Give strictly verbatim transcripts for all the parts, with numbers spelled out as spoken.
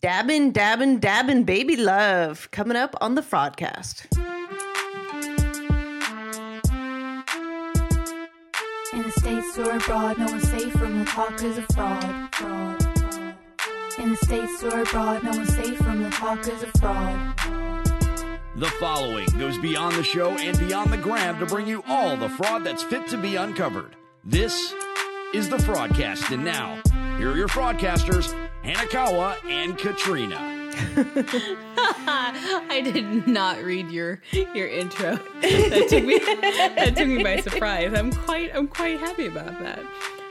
Dabbin', dabbin', dabbin', baby love, coming up on the Fraudcast. In the States or abroad, no one's safe from the talkers of fraud. Fraud. In the States or abroad, no one's safe from the talkers of fraud. The following goes beyond the show and beyond the gram to bring you all the fraud that's fit to be uncovered. This is the Fraudcast, and now, here are your fraudcasters, Hanakawa and Katrina. I did not read your your intro. That took me that took me by surprise. I'm quite I'm quite happy about that.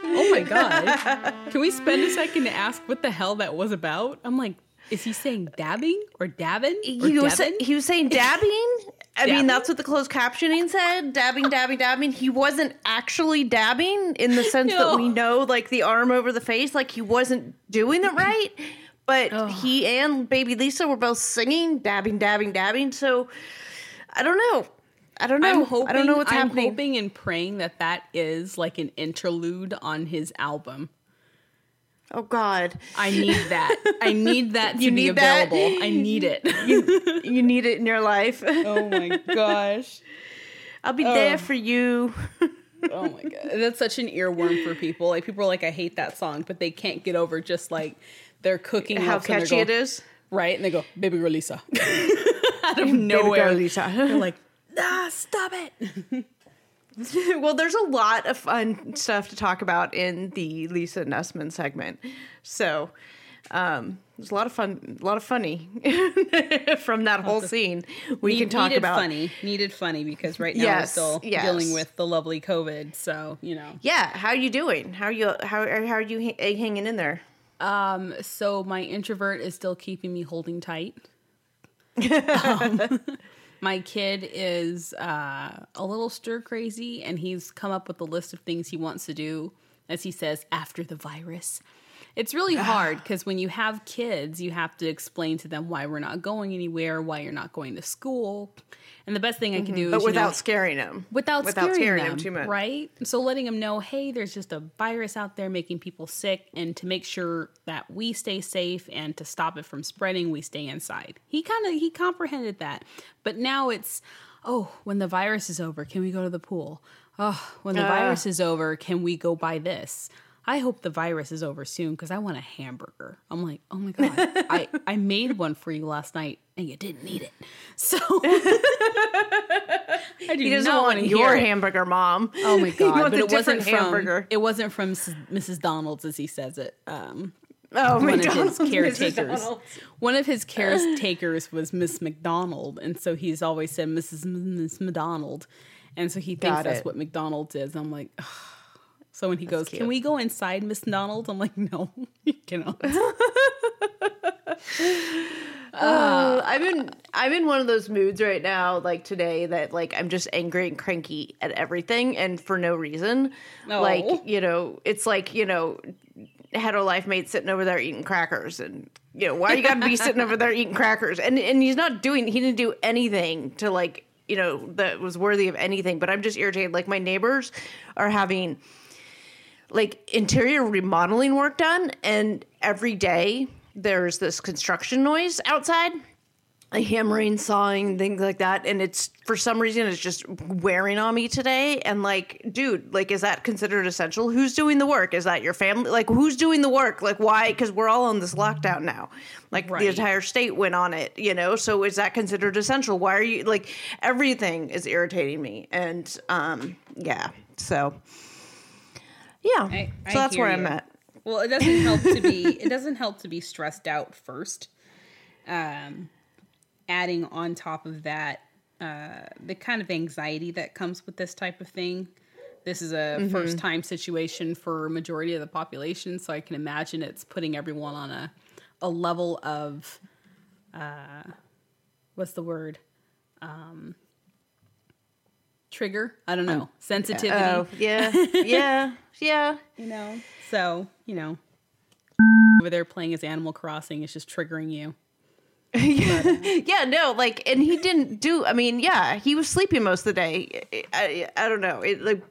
Oh my god! Can we spend a second to ask what the hell that was about? I'm like, is he saying dabbing or dabbing? He was say, he was saying dabbing. I dabbing? mean, that's what the closed captioning said. Dabbing, dabbing, dabbing. He wasn't actually dabbing in the sense no. that we know, like the arm over the face, like he wasn't doing it right. But oh. he and Baby Lisa were both singing, dabbing, dabbing, dabbing. So I don't know. I don't know. I'm hoping, I don't know what's I'm happening. I'm hoping and praying that that is like an interlude on his album. Oh, God. I need that. I need that to you need be available. That? I need it. you, you need it in your life. Oh, my gosh. I'll be oh. there for you. Oh, my God. That's such an earworm for people. Like, people are like, I hate that song, but they can't get over just, like, their cooking. How catchy go, it is. Right? And they go, Baby Girl Lisa. Out of nowhere. Baby Girl Lisa. They're like, ah, stop it. Well, there's a lot of fun stuff to talk about in the Lisa and Usman segment. So um, there's a lot of fun, a lot of funny from that whole scene we Need, can talk needed about. Funny, needed funny because right now yes, we're still yes. dealing with the lovely COVID. So, you know. Yeah. How are you doing? How are you, how, how are you ha- hanging in there? Um, so my introvert is still keeping me holding tight. um, My kid is uh, a little stir crazy, and he's come up with a list of things he wants to do, as he says, after the virus. It's really hard because when you have kids, you have to explain to them why we're not going anywhere, why you're not going to school. And the best thing I can do mm-hmm. is, but without you know, scaring them. Without, without scaring, scaring them, them too much. Right? So letting them know, hey, there's just a virus out there making people sick, and to make sure that we stay safe and to stop it from spreading, we stay inside. He kind of he comprehended that. But now it's, oh, when the virus is over, can we go to the pool? Oh, when the uh. virus is over, can we go buy this? I hope the virus is over soon because I want a hamburger. I'm like, oh my God, I, I made one for you last night and you didn't eat it. So I do he doesn't not want your hamburger, Mom. Oh my God, but it wasn't hamburger. From it wasn't from Missus Donald's as he says it. Um, oh, one McDonald's, of his caretakers. One of his caretakers was Miss McDonald, and so he's always said Missus Miss McDonald, and so he thinks that's what McDonald's is. I'm like. Ugh. So when he That's goes, cute. Can we go inside, Miss Donald? I'm like, no, you cannot. uh, I'm in I'm in one of those moods right now, like today, that like I'm just angry and cranky at everything and for no reason. No. Like, you know, it's like, you know, HeteroLifeMate sitting over there eating crackers and, you know, why you got to be sitting over there eating crackers? And and he's not doing, he didn't do anything to like, you know, that was worthy of anything. But I'm just irritated. Like my neighbors are having... like interior remodeling work done, and every day there's this construction noise outside, a hammering, sawing, things like that, and it's for some reason it's just wearing on me today. And like, dude, like, is that considered essential? Who's doing the work? Is that your family? Like, who's doing the work? Like, why? Because we're all on this lockdown now. Like, right. The entire state went on it, you know. So is that considered essential? Why are you like everything is irritating me? And um, yeah, so. Yeah, I, I so that's where you. I'm at. Well, it doesn't help to be it doesn't help to be stressed out first. Um, adding on top of that, uh, the kind of anxiety that comes with this type of thing. This is a mm-hmm. first time situation for majority of the population, so I can imagine it's putting everyone on a a level of uh, what's the word? Um, Trigger, I don't know, um, sensitivity. Uh, oh, yeah, yeah, yeah. You know, so you know, over there playing his Animal Crossing is just triggering you. yeah. yeah, no, like, and he didn't do. I mean, yeah, he was sleeping most of the day. I, I, I don't know. It like,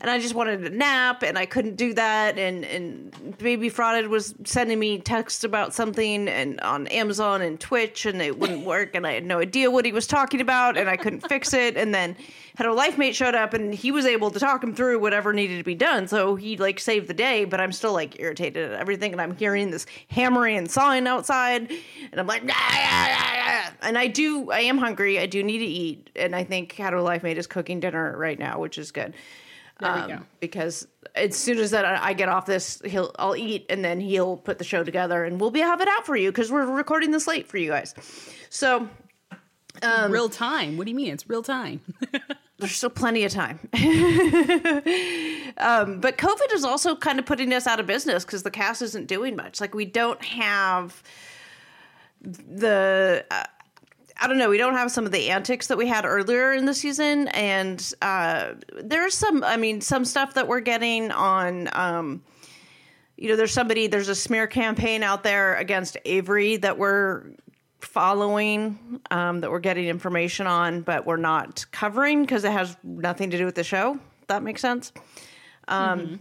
and I just wanted a nap, and I couldn't do that. And, and Baby Frauded was sending me texts about something and on Amazon and Twitch, and it wouldn't work, and I had no idea what he was talking about, and I couldn't fix it. And then HeteroLifeMate showed up, and he was able to talk him through whatever needed to be done. So he, like, saved the day, but I'm still, like, irritated at everything, and I'm hearing this hammering and sawing outside, and I'm like, nah, nah, nah, nah. And I do, I am hungry. I do need to eat, and I think HeteroLifeMate is cooking dinner right now, which is good. There um, we go. Because as soon as that I get off this, he'll I'll eat, and then he'll put the show together, and we'll be have it out for you, because we're recording this late for you guys. So um, real time. What do you mean? It's real time. There's still plenty of time. um, but COVID is also kind of putting us out of business, because the cast isn't doing much. Like, we don't have the, uh, I don't know, we don't have some of the antics that we had earlier in the season. And uh, there's some, I mean, some stuff that we're getting on, um, you know, there's somebody, there's a smear campaign out there against Avery that we're following, um, that we're getting information on, but we're not covering because it has nothing to do with the show. If that makes sense. Um, mm-hmm.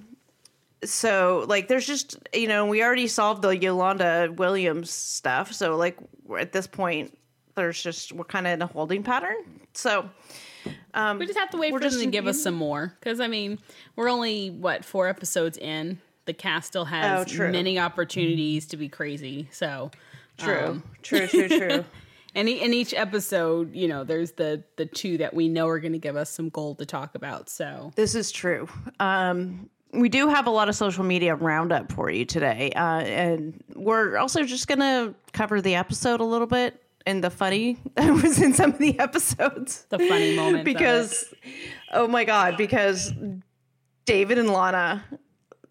So, like, there's just, you know, we already solved the Yolanda Williams stuff. So, like, at this point, there's just, we're kind of in a holding pattern. So, um, we just have to wait for them to give us some more. Because, I mean, we're only, what, four episodes in? The cast still has oh, many opportunities to be crazy. So, True, um, true, true, true. And in each episode, you know, there's the the two that we know are going to give us some gold to talk about. So this is true. Um, we do have a lot of social media roundup for you today. Uh, and we're also just going to cover the episode a little bit and the funny that was in some of the episodes. The funny moments. Because, oh my God, because David and Lana,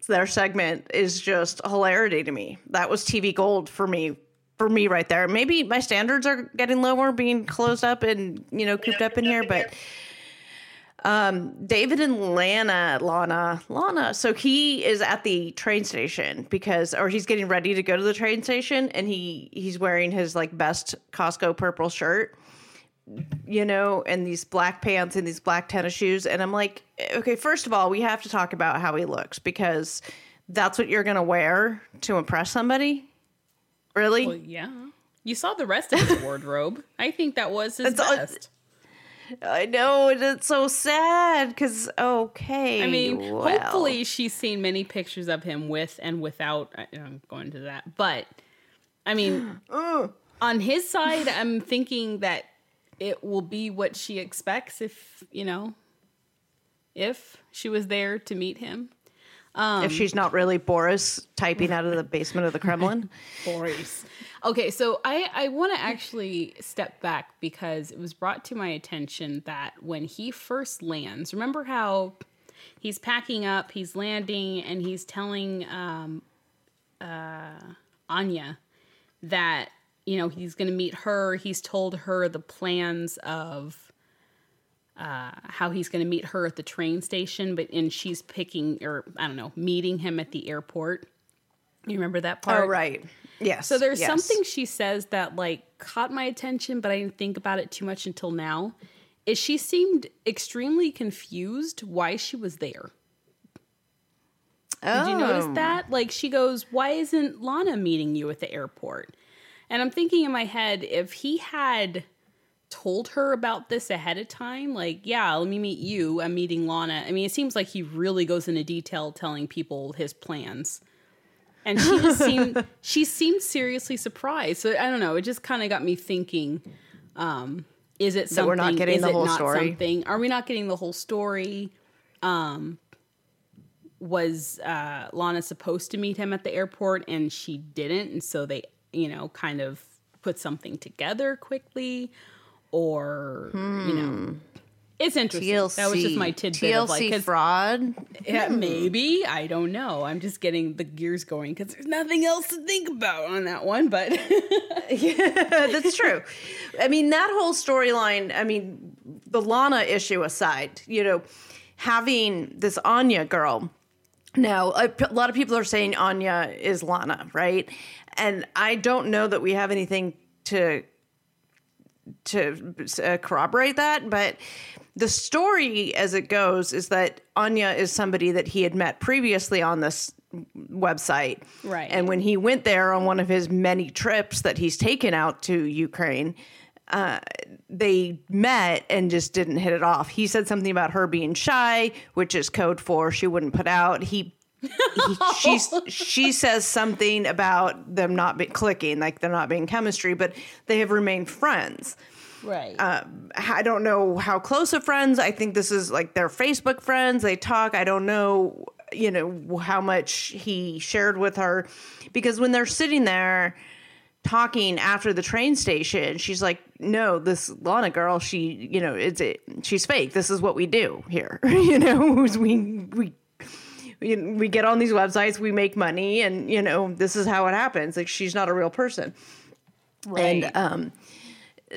their segment is just hilarity to me. That was T V gold for me. For me right there. Maybe my standards are getting lower, being closed up and, you know, cooped yeah, up in here. But um, David and Lana, Lana, Lana. So he is at the train station because, or he's getting ready to go to the train station, and he he's wearing his, like, best Costco purple shirt, you know, and these black pants and these black tennis shoes. And I'm like, okay, first of all, we have to talk about how he looks, because that's what you're going to wear to impress somebody. Really? Well, yeah. You saw the rest of his wardrobe. I think that was his That's best. All, I know. And it's so sad because, okay. I mean, well. Hopefully she's seen many pictures of him with and without. I, I'm going to that. But, I mean, on his side, I'm thinking that it will be what she expects if, you know, if she was there to meet him. Um, if she's not really Boris typing out of the basement of the Kremlin. Boris. Okay, so I, I want to actually step back, because it was brought to my attention that when he first lands, remember how he's packing up, he's landing, and he's telling um, uh, Anya that, you know, he's going to meet her. He's told her the plans of Uh, how he's going to meet her at the train station, but and she's picking or I don't know, meeting him at the airport. You remember that part? Oh, right. Yes. So there's yes. something she says that, like, caught my attention, but I didn't think about it too much until now. Is she seemed extremely confused why she was there? Oh. Did you notice that? Like, she goes, "Why isn't Lana meeting you at the airport?" And I'm thinking in my head, if he had told her about this ahead of time, like, yeah, let me meet you, I'm meeting Lana. I mean, it seems like he really goes into detail telling people his plans, and she just seemed she seemed seriously surprised. So I don't know, it just kind of got me thinking, um is it something that we're not getting, is the whole story, something, are we not getting the whole story? um was uh Lana supposed to meet him at the airport and she didn't, and so they, you know, kind of put something together quickly? Or, hmm. you know, it's interesting. T L C. That was just my tidbit. T L C of, like, fraud? Yeah, maybe. I don't know. I'm just getting the gears going because there's nothing else to think about on that one. But yeah, that's true. I mean, that whole storyline, I mean, the Lana issue aside, you know, having this Anya girl. Now, a, p- a lot of people are saying Anya is Lana, right? And I don't know that we have anything to... to uh, corroborate that, but the story as it goes is that Anya is somebody that he had met previously on this website. Right. And when he went there on one of his many trips that he's taken out to Ukraine, uh, they met and just didn't hit it off. He said something about her being shy, which is code for she wouldn't put out. He, he she's, she says something about them not be clicking, like they're not being chemistry, but they have remained friends. Right. Uh, I don't know how close of friends. I think this is like their Facebook friends. They talk. I don't know, you know, how much he shared with her, because when they're sitting there talking after the train station, she's like, no, this Lana girl, she, you know, it's it, she's fake. This is what we do here. You know, we, we, we get on these websites, we make money, and, you know, this is how it happens. Like, she's not a real person. Right. And, um,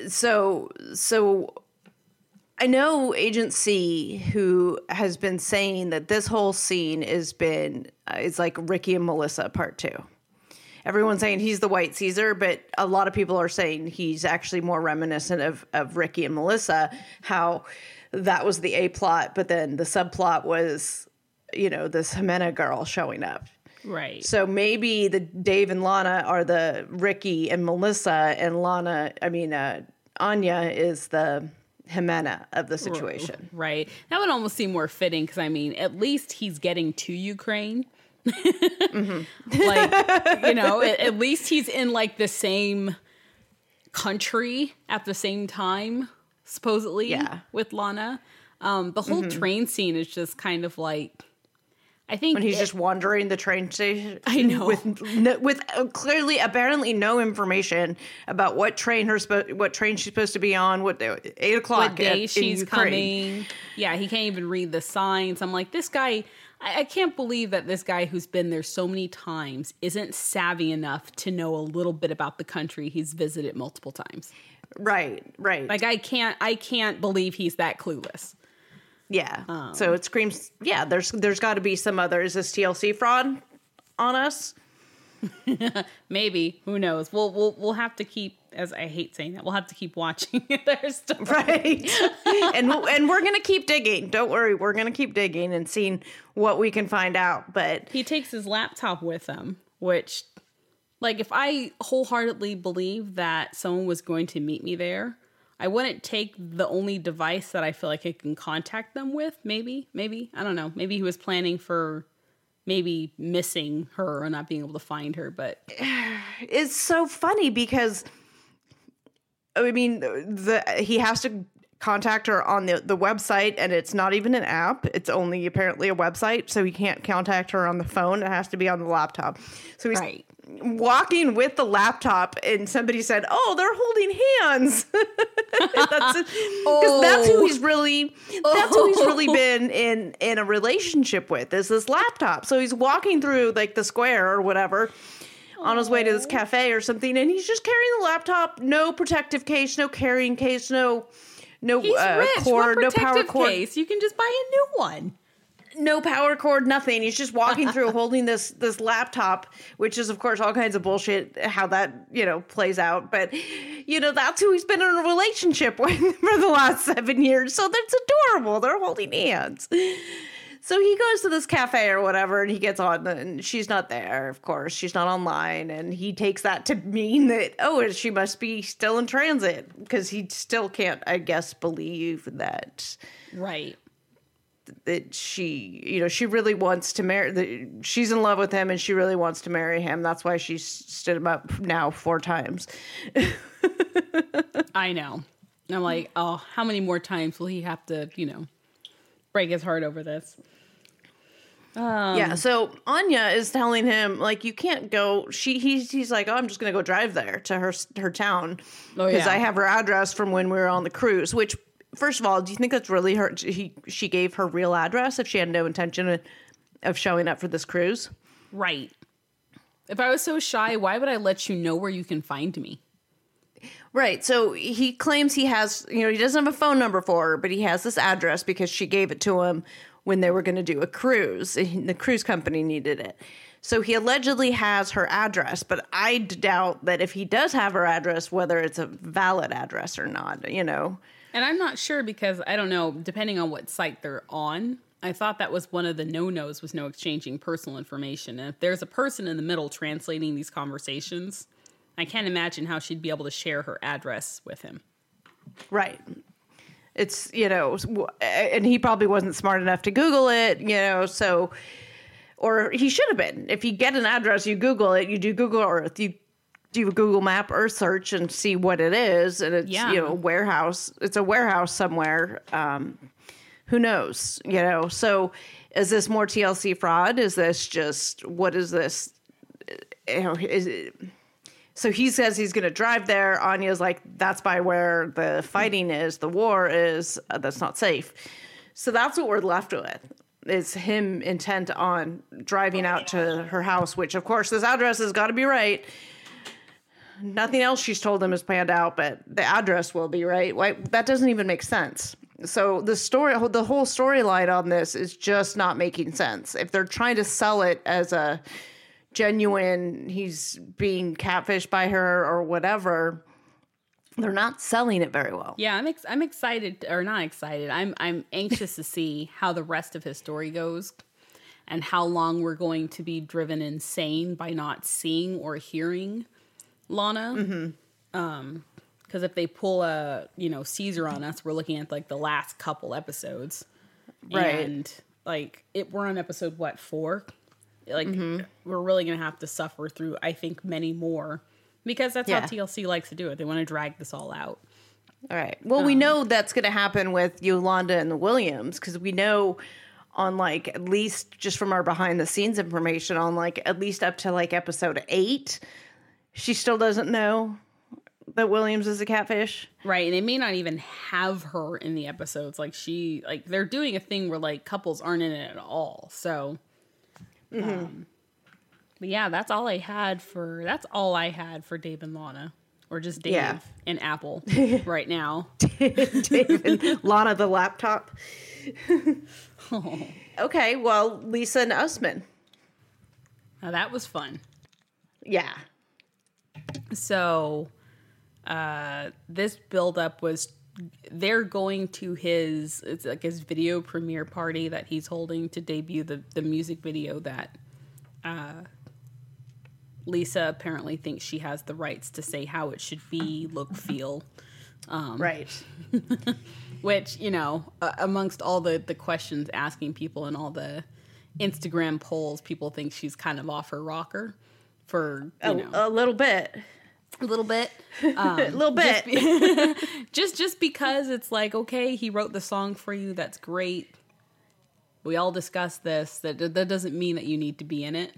So, so I know Agency, who has been saying that this whole scene has been, uh, it's like Ricky and Melissa part two. Everyone's saying he's the white Caesar, but a lot of people are saying he's actually more reminiscent of, of Ricky and Melissa, how that was the A plot, but then the subplot was, you know, this Ximena girl showing up. Right. So maybe the Dave and Lana are the Ricky and Melissa, and Lana, I mean, uh, Anya is the Ximena of the situation. Right. That would almost seem more fitting, because, I mean, at least he's getting to Ukraine. Mm-hmm. Like, you know, at, at least he's in, like, the same country at the same time, supposedly, yeah. with Lana. Um, the whole mm-hmm. train scene is just kind of like... I think when he's it, just wandering the train station, I know, with no, with clearly, apparently, no information about what train her spo- what train she's supposed to be on, what eight o'clock what day at, she's coming. Yeah, he can't even read the signs. I'm like, this guy, I, I can't believe that this guy who's been there so many times isn't savvy enough to know a little bit about the country he's visited multiple times. Right, right. Like, I can't, I can't believe he's that clueless. Yeah. Um, so it screams, yeah, there's there's got to be some other, is this T L C fraud on us? Maybe. Who knows? We'll we'll we'll have to keep, as I hate saying that, we'll have to keep watching their stuff. Right. and, we'll, and we're going to keep digging. Don't worry. We're going to keep digging and seeing what we can find out. But he takes his laptop with him, which, like, if I wholeheartedly believe that someone was going to meet me there, I wouldn't take the only device that I feel like I can contact them with. Maybe, maybe, I don't know. Maybe he was planning for maybe missing her or not being able to find her. But it's so funny because, I mean, the he has to contact her on the, the website, and it's not even an app. It's only apparently a website. So he can't contact her on the phone. It has to be on the laptop. So he's right. walking with the laptop, and somebody said, oh, they're holding hands. That's oh. that's who he's really, that's who he's really been in, in a relationship with, is this laptop. So he's walking through like the square or whatever on his way to this cafe or something. And he's just carrying the laptop, no protective case, no carrying case, no, no uh, cord, no power cord. Case? You can just buy a new one. No power cord, nothing. He's just walking through holding this this laptop, which is, of course, all kinds of bullshit, how that, you know, plays out. But, you know, that's who he's been in a relationship with for the last seven years. So that's adorable. They're holding hands. So he goes to this cafe or whatever, and he gets on, and she's not there, of course. She's not online, and he takes that to mean that, oh, she must be still in transit, because he still can't, I guess, believe that. Right. That she, you know, she really wants to marry, the, she's in love with him, and she really wants to marry him. That's why she stood him up now four times. I know. I'm like, oh, how many more times will he have to, you know, break his heart over this? Um, yeah. So Anya is telling him, like, you can't go. She he's he's like, oh, I'm just gonna go drive there to her her town because oh, yeah. I have her address from when we were on the cruise. Which, first of all, do you think that's really her? He she gave her real address if she had no intention of showing up for this cruise, right? If I was so shy, why would I let you know where you can find me? Right. So he claims he has, you know, he doesn't have a phone number for her, but he has this address because she gave it to him when they were going to do a cruise. The cruise company needed it. So he allegedly has her address, but I doubt that if he does have her address, whether it's a valid address or not, you know. And I'm not sure because, I don't know, depending on what site they're on, I thought that was one of the no-nos was no exchanging personal information. And if there's a person in the middle translating these conversations, I can't imagine how she'd be able to share her address with him. Right. It's, you know, and he probably wasn't smart enough to Google it, you know, so, or he should have been. If you get an address, you Google it, you do Google Earth, you do a Google map or search and see what it is. And it's, yeah. you know, a warehouse, it's a warehouse somewhere. Um, who knows, you know, so is this more T L C fraud? Is this just, what is this? You know, is it? So he says he's going to drive there. Anya's like, that's by where the fighting is, the war is. Uh, that's not safe. So that's what we're left with, is him intent on driving out to her house, which, of course, this address has got to be right. Nothing else she's told him is planned out, but the address will be right. Why, that doesn't even make sense. So the story, the whole storyline on this is just not making sense. If they're trying to sell it as a genuine, he's being catfished by her or whatever, they're not selling it very well. Yeah, I'm ex- I'm excited or not excited. I'm I'm anxious to see how the rest of his story goes and how long we're going to be driven insane by not seeing or hearing Lana. Mm-hmm. Um, because if they pull a, you know, Caesar on us, we're looking at like the last couple episodes. Right. And like it we're on episode what, four? Like, mm-hmm. we're really going to have to suffer through, I think, many more. Because that's yeah. how T L C likes to do it. They want to drag this all out. All right. Well, um, we know that's going to happen with Yolanda and the Williams. Because we know on, like, at least just from our behind-the-scenes information, on, like, at least up to, like, episode eight, she still doesn't know that Williams is a catfish. Right. And they may not even have her in the episodes. Like, she, like, they're doing a thing where, like, couples aren't in it at all. So... Mm-hmm. Um, but yeah, that's all I had for, that's all I had for Dave and Lana, or just Dave yeah. and Apple right now. Dave and Lana, the laptop. oh. Okay. Well, Lisa and Usman. Now that was fun. Yeah. So, uh, this buildup was, they're going to his, it's like his video premiere party that he's holding to debut the, the music video that uh, Lisa apparently thinks she has the rights to say how it should be, look, feel. Um, right. Which, you know, uh, amongst all the, the questions asking people and all the Instagram polls, people think she's kind of off her rocker for, you a, know. A little bit. A little bit, um, a little bit. Just, be- just, just because it's like, okay, he wrote the song for you. That's great. We all discussed this. That that doesn't mean that you need to be in it.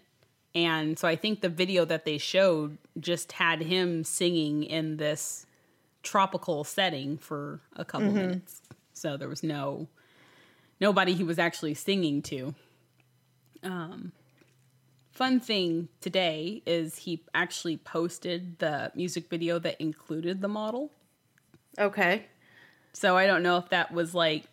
And so I think the video that they showed just had him singing in this tropical setting for a couple mm-hmm. minutes. So there was no nobody he was actually singing to. Um. Fun thing today is he actually posted the music video that included the model. Okay. So I don't know if that was like,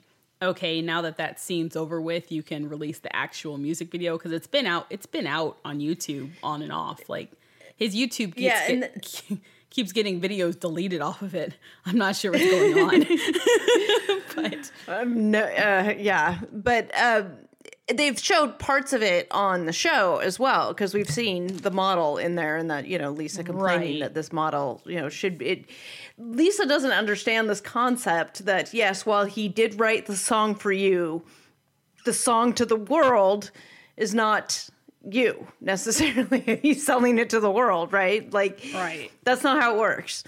okay, now that that scene's over with, you can release the actual music video. Because it's been out, it's been out on YouTube on and off. Like his YouTube keeps, yeah, and get, the- keeps getting videos deleted off of it. I'm not sure what's going on. but um, no, uh, yeah, but. Uh, They've showed parts of it on the show as well, because we've seen the model in there and that, you know, Lisa complaining right. that this model, you know, should be. It, Lisa doesn't understand this concept that, yes, while he did write the song for you, the song to the world is not you necessarily. He's selling it to the world, right? Like, right. that's not how it works.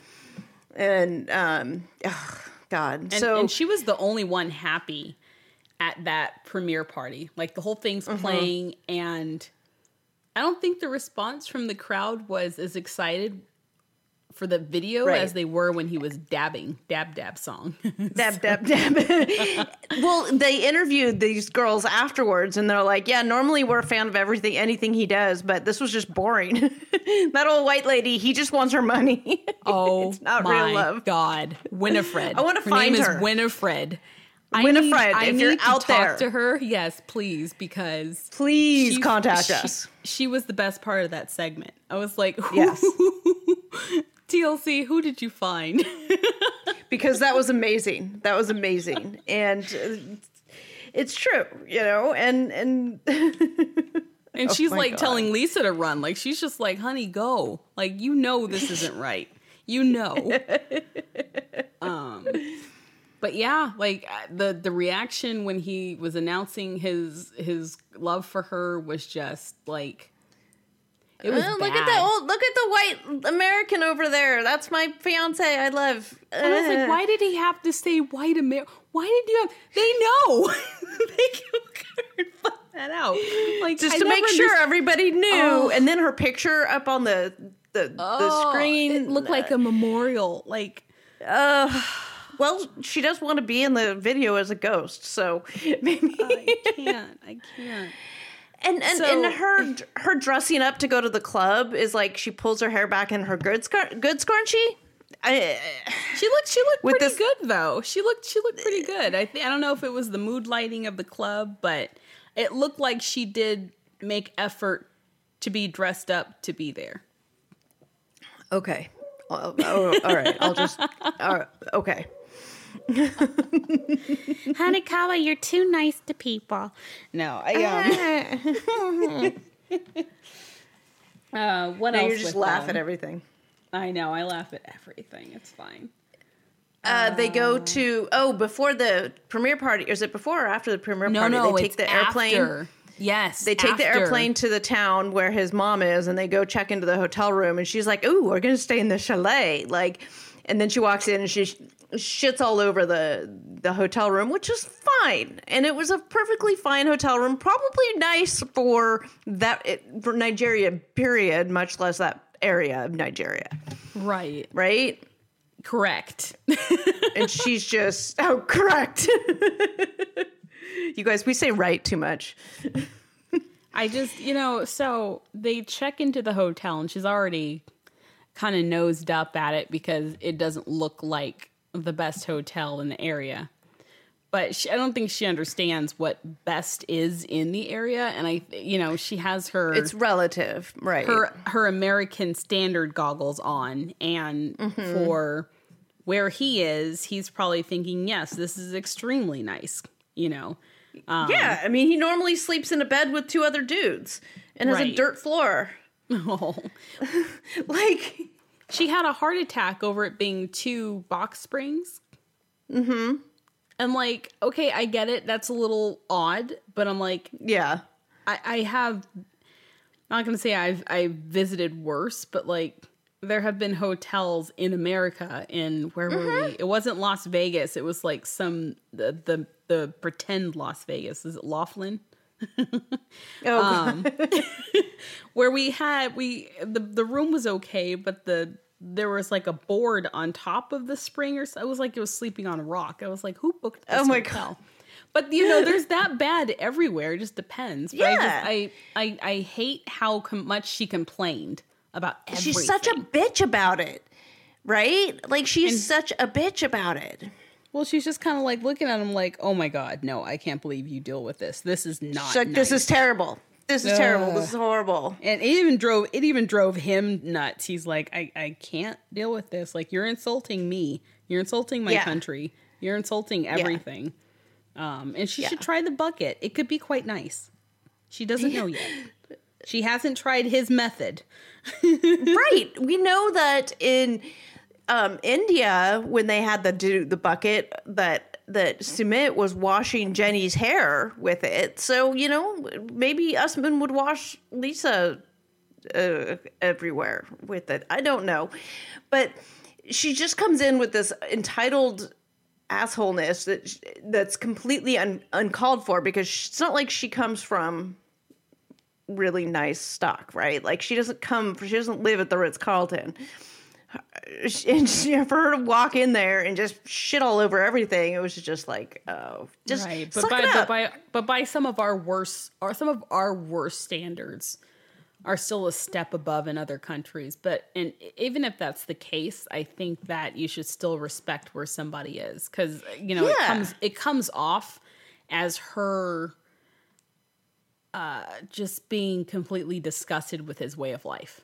And, um, oh, God. And, so, and she was the only one happy at that premiere party. Like the whole thing's mm-hmm. playing, and I don't think the response from the crowd was as excited for the video right. as they were when he was dabbing, dab dab song. Dab so. dab dab. Well, they interviewed these girls afterwards and they're like, yeah, normally we're a fan of everything, anything he does, but this was just boring. That old white lady, he just wants her money. Oh, it's not my real love. God. Winifred. I want to find her. Her name is Winifred. Winifred, I need, if I need you're to out talk there, to her. Yes, please, because please she, contact she, us. She was the best part of that segment. I was like, yes, T L C. Who did you find? because that was amazing. That was amazing. And it's true, you know, and and and she's oh like God. telling Lisa to run. Like, she's just like, honey, go. Like, you know, this isn't right. You know. um, But yeah, like the, the reaction when he was announcing his his love for her was just like, it was uh, look bad. at that old look at the white American over there. That's my fiance. I love. And I was like, why did he have to say white American? Why did you have? They know. They can find that out. Like, just I to make sure understood. everybody knew. Oh. And then her picture up on the the, oh, the screen, it looked like a memorial. Like, uh well, she does want to be in the video as a ghost, so maybe I can't. I can't. And and, so, and her her dressing up to go to the club is like she pulls her hair back in her good scar- good scrunchie. I, she looked she looked pretty this, good though. She looked she looked pretty good. I th- I don't know if it was the mood lighting of the club, but it looked like she did make effort to be dressed up to be there. Okay. Well, oh, all right. I'll just all right, okay. Hanakawa, you're too nice to people. No, I am. Um, uh, what no, else? You just laugh them? at everything. I know. I laugh at everything. It's fine. Uh, uh, they go to oh before the premiere party. Is it before or after the premiere no, party? No, they take it's the airplane. After. Yes, they take after. the airplane to the town where his mom is, and they go check into the hotel room. And she's like, "Ooh, we're gonna stay in the chalet." Like, and then she walks in and she. Shit's all over the the hotel room, which is fine, and it was a perfectly fine hotel room, probably nice for that it, for Nigeria period, much less that area of Nigeria. Right, right, correct. And she's just oh, correct. You guys, we say right too much. I just you know, so they check into the hotel, and she's already kind of nosed up at it because it doesn't look like the best hotel in the area, but she, I don't think she understands what best is in the area. And I, you know, she has her, it's relative, right? Her, her American standard goggles on, and mm-hmm. for where he is, he's probably thinking, yes, this is extremely nice, you know? Um, yeah. I mean, he normally sleeps in a bed with two other dudes and has right. a dirt floor. Oh, like, she had a heart attack over it being two box springs. Mm-hmm. And like, okay, I get it. That's a little odd, but I'm like, yeah, I, I have, I'm not going to say I've, I've visited worse, but like there have been hotels in America in where mm-hmm. were we? It wasn't Las Vegas. It was like some, the, the, the pretend Las Vegas. Is it Laughlin? oh, um, where we had we the the room was okay, but the there was like a board on top of the spring, or so it was like it was sleeping on a rock. I was like, who booked this? Oh my hotel? God! But you know, there's that bad everywhere. It just depends. But yeah, I, just, I I I hate how com- much she complained about everything. She's such a bitch about it, right? Like she's and, such a bitch about it. Well, she's just kind of like looking at him like, oh my God, no, I can't believe you deal with this. This is not she's like, nice. This is terrible. This is Ugh. terrible. This is horrible. And it even drove it even drove him nuts. He's like, I, I can't deal with this. Like, you're insulting me. You're insulting my yeah. country. You're insulting everything. Yeah. Um, and she yeah. should try the bucket. It could be quite nice. She doesn't know yet. She hasn't tried his method. Right. We know that in... Um, India, when they had the do the bucket that that Sumit was washing Jenny's hair with it, so you know maybe Usman would wash Lisa uh, everywhere with it. I don't know, but she just comes in with this entitled assholeness that that's completely un, uncalled for because it's not like she comes from really nice stock, right? Like she doesn't come, she doesn't live at the Ritz-Carlton. And she, for her to walk in there and just shit all over everything, it was just like, oh, just right. But suck by, it up. But by but by some of our worst, or some of our worst standards, are still a step above in other countries. But and even if that's the case, I think that you should still respect where somebody is, because you know yeah. it comes it comes off as her uh, just being completely disgusted with his way of life.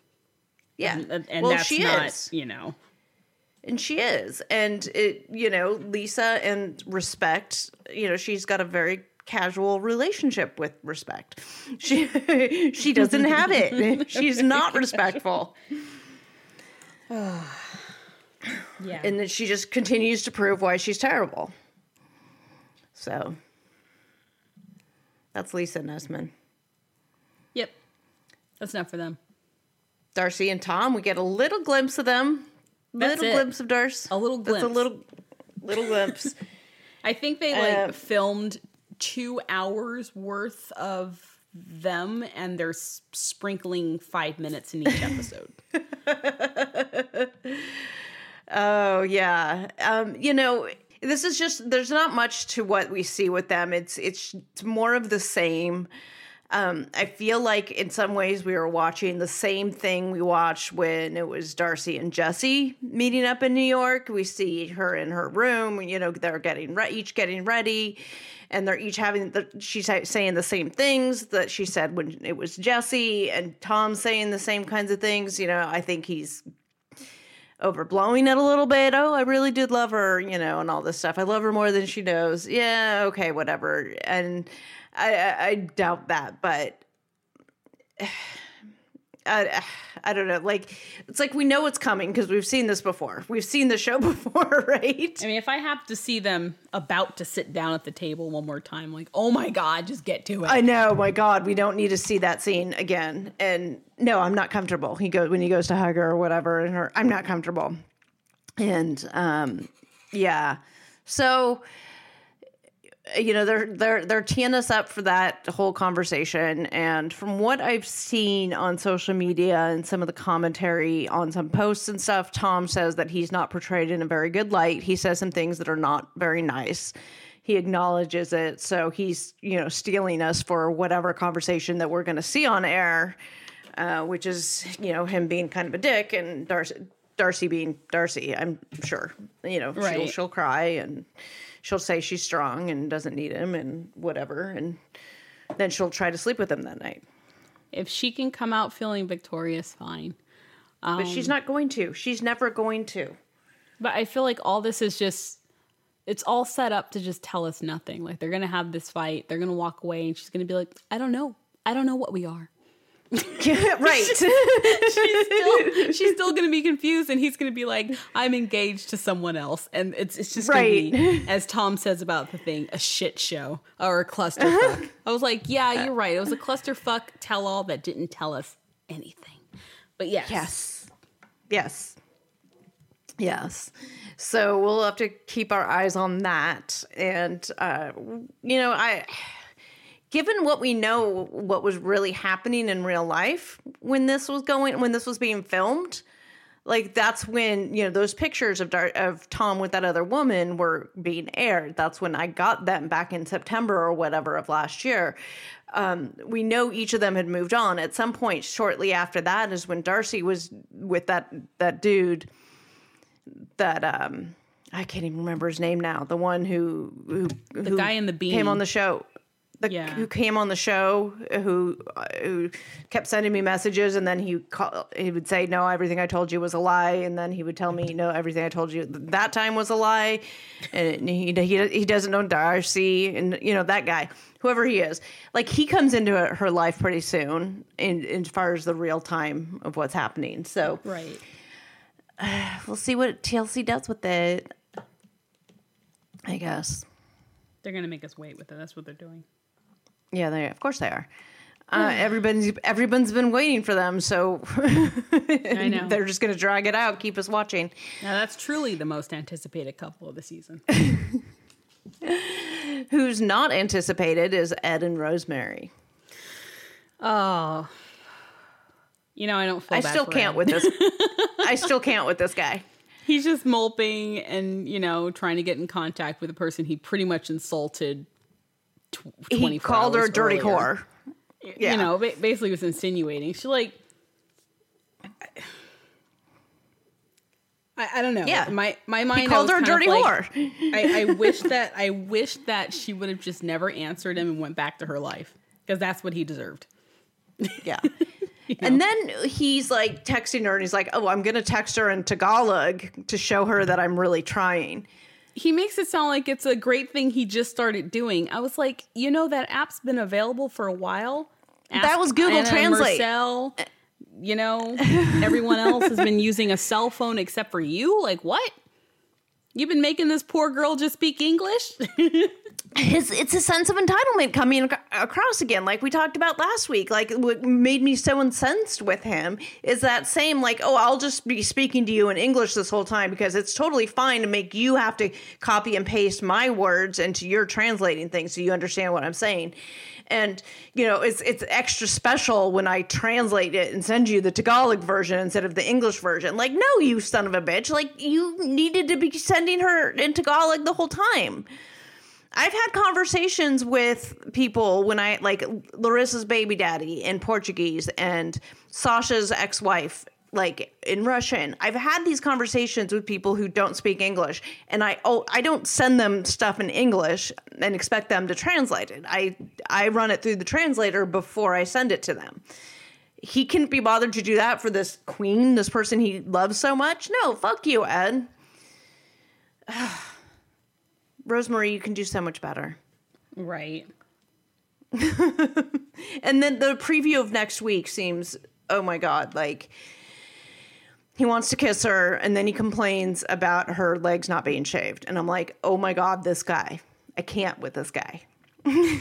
Yeah, and, and well, that's she not, is. You know. And she is. And, it, you know, Lisa and Respect, you know, she's got a very casual relationship with Respect. She she doesn't have it. She's not respectful. Yeah. And then she just continues to prove why she's terrible. So that's Lisa and Usman. Yep. That's enough for them. Darcy and Tom, we get a little glimpse of them. That's little it. glimpse of Darcy. A little glimpse. That's a little little glimpse. I think they like um, filmed two hours worth of them, and they're s- sprinkling five minutes in each episode. Oh, yeah. Um, you know, this is just, there's not much to what we see with them. It's, it's more of the same. Um, I feel like in some ways we were watching the same thing we watched when it was Darcy and Jesse meeting up in New York. We see her in her room, you know, they're getting re- each getting ready, and they're each having, the, she's saying the same things that she said when it was Jesse, and Tom saying the same kinds of things. You know, I think he's overblowing it a little bit. Oh, I really did love her, you know, and all this stuff. I love her more than she knows. Yeah, okay, whatever. And I, I, I doubt that, but I, I don't know. Like, it's like we know what's coming because we've seen this before. We've seen the show before, right? I mean, if I have to see them about to sit down at the table one more time, like, oh my God, just get to it. I know, my God, we don't need to see that scene again. And no, I'm not comfortable. He goes when he goes to hug her or whatever, and her, I'm not comfortable. And um, yeah, so. You know, they're they're they're teeing us up for that whole conversation. And from what I've seen on social media and some of the commentary on some posts and stuff, Tom says that he's not portrayed in a very good light. He says some things that are not very nice. He acknowledges it. So he's, you know, stealing us for whatever conversation that we're going to see on air, uh, which is, you know, him being kind of a dick and Darcy, Darcy being Darcy, I'm sure. You know, right. she'll, she'll cry and... She'll say she's strong and doesn't need him and whatever. And then she'll try to sleep with him that night. If she can come out feeling victorious, fine. Um, but she's not going to. She's never going to. But I feel like all this is just, it's all set up to just tell us nothing. Like they're going to have this fight. They're going to walk away and she's going to be like, I don't know. I don't know what we are. Yeah, right. she's, she's still, she's still going to be confused, and he's going to be like, "I'm engaged to someone else," and it's it's just right. going to be, as Tom says about the thing, a shit show or a clusterfuck. Uh-huh. I was like, "Yeah, you're right. It was a clusterfuck tell all that didn't tell us anything." But yes, yes, yes, yes. So we'll have to keep our eyes on that, and uh, you know, I. Given what we know, what was really happening in real life when this was going, when this was being filmed, like that's when, you know, those pictures of Dar- of Tom with that other woman were being aired. That's when I got them back in September or whatever of last year. Um, we know each of them had moved on. At some point shortly after that is when Darcy was with that, that dude that, um, I can't even remember his name now. The one who, who, who the guy in the bean came on the show. The, yeah. Who came on the show? Who who kept sending me messages, and then he call, he would say, "No, everything I told you was a lie," and then he would tell me, "No, everything I told you that time was a lie," and he he he doesn't know Darcy, and you know that guy, whoever he is, like he comes into her life pretty soon, in as far as the real time of what's happening. So right, uh, we'll see what T L C does with it. I guess they're gonna make us wait with it. That's what they're doing. Yeah, they of course they are. Uh, yeah. Everybody's everyone's been waiting for them, so I know they're just going to drag it out, keep us watching. Now that's truly the most anticipated couple of the season. Who's not anticipated is Ed and Rosemary. Oh, you know I don't feel. I bad still for can't Ed. with this. I still can't with this guy. He's just moping and you know trying to get in contact with a person he pretty much insulted. He called her a dirty whore. Yeah. You know, basically was insinuating. She like, I, I don't know. Yeah. My, my mind. He called her a dirty like, whore. I, I wish that, I wish that she would have just never answered him and went back to her life because that's what he deserved. Yeah. Yeah. And then he's like texting her and he's like, oh, I'm going to text her in Tagalog to show her that I'm really trying. He makes it sound like it's a great thing he just started doing. I was like, you know, that app's been available for a while. Ask that was Google Anna Translate. Marcel, you know, everyone else has been using a cell phone except for you. Like, what? You've been making this poor girl just speak English? It's, it's a sense of entitlement coming ac- across again, like we talked about last week. Like, what made me so incensed with him is that same, like, oh, I'll just be speaking to you in English this whole time because it's totally fine to make you have to copy and paste my words into your translating things so you understand what I'm saying. And, you know, it's it's extra special when I translate it and send you the Tagalog version instead of the English version. Like, no, you son of a bitch. Like, you needed to be sending her in Tagalog the whole time. I've had conversations with people when I, like, Larissa's baby daddy in Portuguese and Sasha's ex-wife, like, in Russian. I've had these conversations with people who don't speak English, and I oh, I don't send them stuff in English and expect them to translate it. I, I run it through the translator before I send it to them. He couldn't be bothered to do that for this queen, this person he loves so much. No, fuck you, Ed. Rosemary, you can do so much better. Right. And then the preview of next week seems, oh my God, like... He wants to kiss her, and then he complains about her legs not being shaved. And I'm like, oh, my God, this guy. I can't with this guy. it,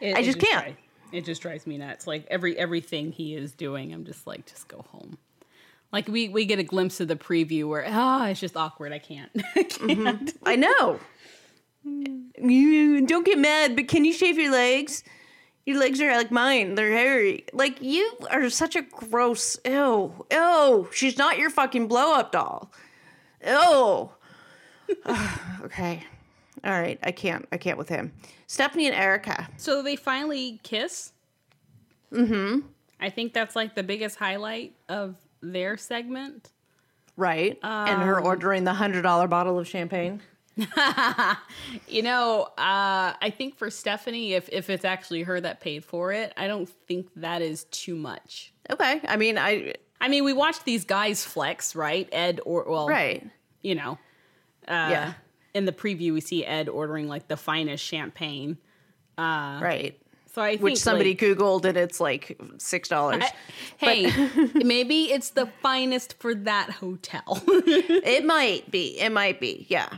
I just, just can't. Drives, it just drives me nuts. Like, every everything he is doing, I'm just like, just go home. Like, we, we get a glimpse of the preview where, ah, oh, it's just awkward. I can't. I can't. Mm-hmm. I know. You don't get mad, but can you shave your legs? Your legs are like mine. They're hairy. Like, you are such a gross... Ew. Ew. She's not your fucking blow-up doll. Ew. Okay. All right. I can't. I can't with him. Stephanie and Erica. So they finally kiss? Mm-hmm. I think that's, like, the biggest highlight of their segment. Right. Um, and her ordering the one hundred dollars bottle of champagne. You know, uh, I think for Stephanie, if, if it's actually her that paid for it, I don't think that is too much. Okay. I mean, I I mean, we watched these guys flex, right? Ed or, well, right. You know, uh, yeah. In the preview, we see Ed ordering like the finest champagne. Uh, right. So I think, which somebody like, Googled and it's like six dollars. I, hey, maybe it's the finest for that hotel. It might be. It might be. Yeah.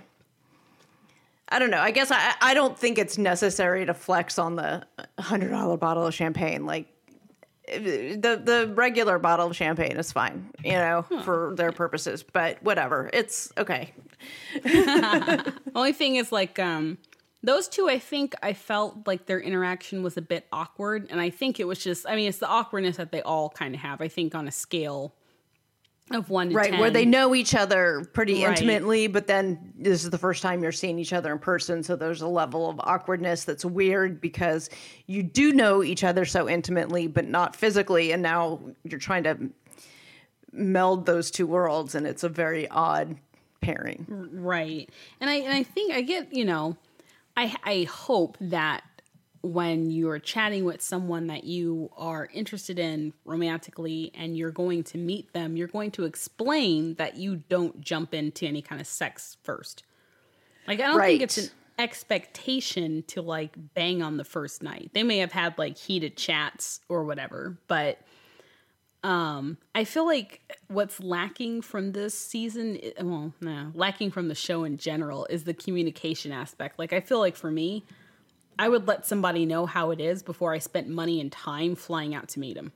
I don't know. I guess I, I don't think it's necessary to flex on the one hundred dollars bottle of champagne. Like, the the regular bottle of champagne is fine, you know, huh. for their purposes. But whatever. It's okay. Only thing is, like, um, those two, I think I felt like their interaction was a bit awkward. And I think it was just, I mean, it's the awkwardness that they all kind of have, I think, on a scale of one to right, ten. Where they know each other pretty right. intimately, but then this is the first time you're seeing each other in person, so there's a level of awkwardness that's weird because you do know each other so intimately, but not physically, and now you're trying to meld those two worlds, and it's a very odd pairing. Right. And I and I think I get, you know, I I hope that when you're chatting with someone that you are interested in romantically and you're going to meet them, you're going to explain that you don't jump into any kind of sex first. Like, I don't right. think it's an expectation to, like, bang on the first night. They may have had, like, heated chats or whatever, but um, I feel like what's lacking from this season, well, no, lacking from the show in general is the communication aspect. Like, I feel like for me, I would let somebody know how it is before I spent money and time flying out to meet him.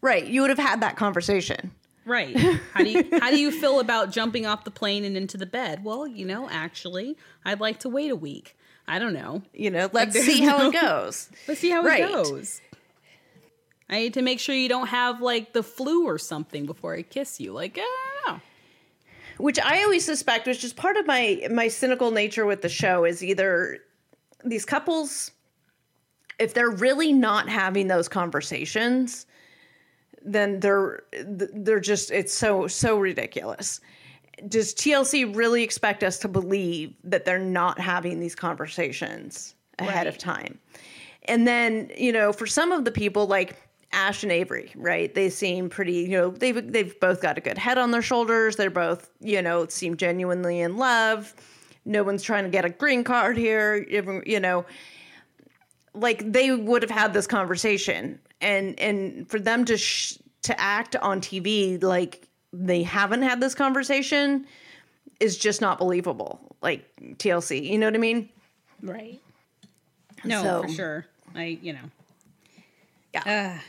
Right. You would have had that conversation. Right. How do you how do you feel about jumping off the plane and into the bed? Well, you know, actually, I'd like to wait a week. I don't know. You know, let's like, see how no, it goes. Let's see how right. it goes. I need to make sure you don't have, like, the flu or something before I kiss you. Like, ah. Which I always suspect was just part of my my cynical nature with the show is either... These couples, if they're really not having those conversations, then they're they're just, it's so, so ridiculous. Does T L C really expect us to believe that they're not having these conversations ahead right. of time? And then, you know, for some of the people, like Ash and Avery, right? They seem pretty, you know, they've, they've both got a good head on their shoulders. They're both, you know, seem genuinely in love. No one's trying to get a green card here, you know. Like, they would have had this conversation. And and for them to sh- to act on T V like they haven't had this conversation is just not believable. Like, T L C, you know what I mean? Right. No, so, for sure. I, you know. Yeah. Uh,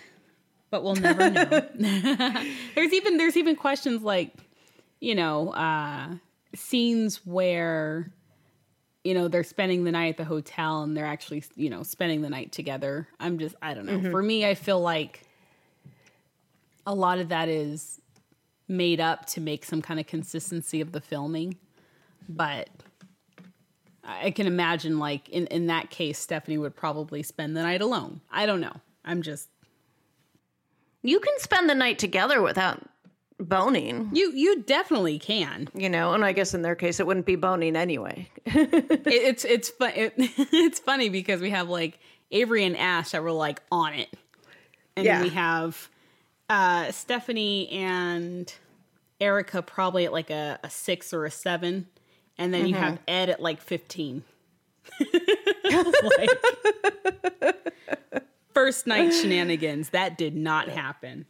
but we'll never know. There's even there's even questions like, you know, uh, scenes where, you know, they're spending the night at the hotel and they're actually, you know, spending the night together. I'm just, I don't know. Mm-hmm. For me, I feel like a lot of that is made up to make some kind of consistency of the filming. But I can imagine, like, in, in that case, Stephanie would probably spend the night alone. I don't know. I'm just. You can spend the night together without boning. You you definitely can. You know, and I guess in their case it wouldn't be boning anyway. it, it's it's fun. It, it's funny because we have like Avery and Ash that were like on it, and yeah. then we have uh, Stephanie and Erica probably at like a, a six or a seven, and then mm-hmm. you have Ed at like fifteen. Like, first night shenanigans that did not happen.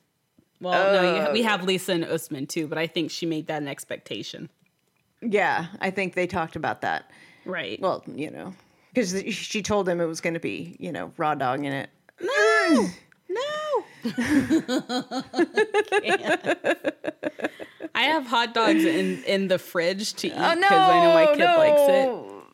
Well, oh, no, you ha- we have Lisa and Usman, too, but I think she made that an expectation. Yeah, I think they talked about that. Right. Well, you know, because she told him it was going to be, you know, raw dog in it. No! No! I, I have hot dogs in, in the fridge to eat because oh, no, I know my kid no. likes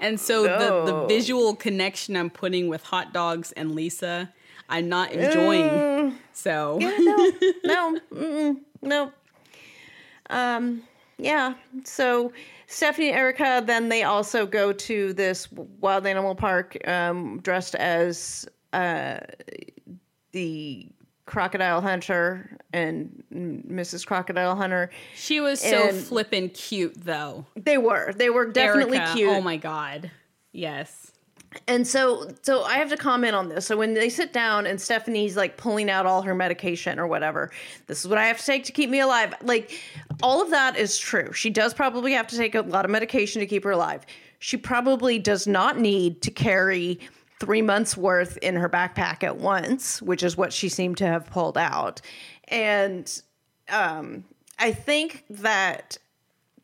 it. And so no. the, the visual connection I'm putting with hot dogs and Lisa... I'm not enjoying, mm. so. Yeah, no, no, no. Um, yeah, so Stephanie and Erica, then they also go to this wild animal park um, dressed as uh, the crocodile hunter and Missus Crocodile Hunter. She was and so flippin' cute, though. They were. They were definitely Erica, cute. Oh, my God. Yes. And so so I have to comment on this. So when they sit down and Stephanie's like pulling out all her medication or whatever, this is what I have to take to keep me alive. Like, all of that is true. She does probably have to take a lot of medication to keep her alive. She probably does not need to carry three months worth in her backpack at once, which is what she seemed to have pulled out. And um, I think that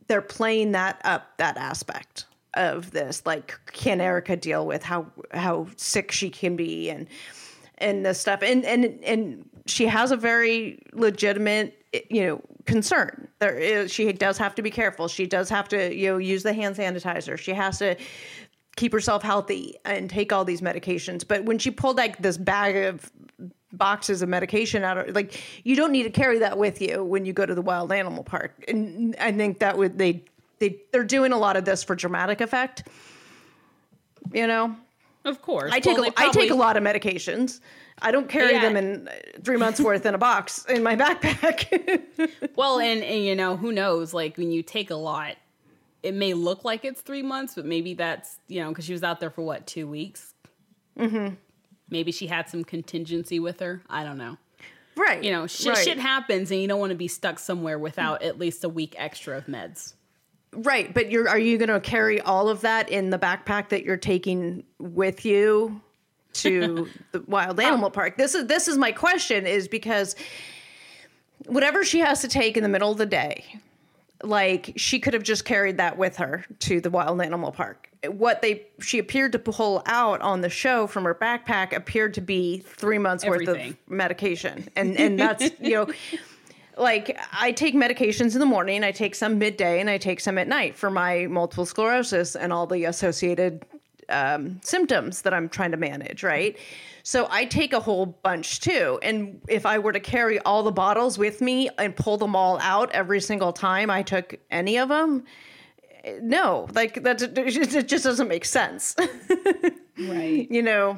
they're playing that up, that aspect of this, like, can Erica deal with how how sick she can be and and this stuff, and and and she has a very legitimate, you know, concern. There is, she does have to be careful. She does have to, you know, use the hand sanitizer. She has to keep herself healthy and take all these medications. But when she pulled like this bag of boxes of medication out, of, like, you don't need to carry that with you when you go to the wild animal park. And I think that would they. They, they're doing a lot of this for dramatic effect, you know? Of course. I take, well, a, probably... I take a lot of medications. I don't carry yeah. them in three months worth in a box in my backpack. Well, and, and, you know, who knows? Like, when you take a lot, it may look like it's three months, but maybe that's, you know, because she was out there for, what, two weeks? Mm-hmm. Maybe she had some contingency with her. I don't know. Right. You know, shit, right. shit happens, and you don't want to be stuck somewhere without at least a week extra of meds. Right, but you're are you going to carry all of that in the backpack that you're taking with you to the wild animal park? This is this is my question, is because whatever she has to take in the middle of the day, like, she could have just carried that with her to the wild animal park. What they she appeared to pull out on the show from her backpack appeared to be three months Everything. worth of medication, and and that's you know. Like, I take medications in the morning, I take some midday, and I take some at night for my multiple sclerosis and all the associated um, symptoms that I'm trying to manage, right? So I take a whole bunch, too. And if I were to carry all the bottles with me and pull them all out every single time I took any of them, no, like, that it just doesn't make sense. Right. You know,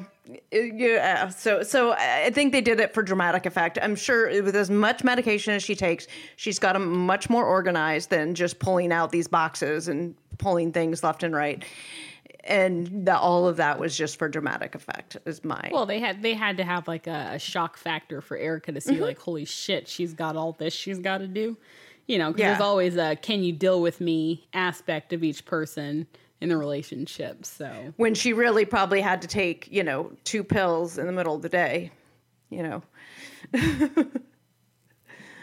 yeah. So, so I think they did it for dramatic effect. I'm sure with as much medication as she takes, she's got them much more organized than just pulling out these boxes and pulling things left and right. And the, all of that was just for dramatic effect is my... Well, they had they had to have like a, a shock factor for Erica to see mm-hmm. like, holy shit, she's got all this she's got to do. You know, because yeah. there's always a can you deal with me aspect of each person in the relationship. So when she really probably had to take, you know, two pills in the middle of the day, you know.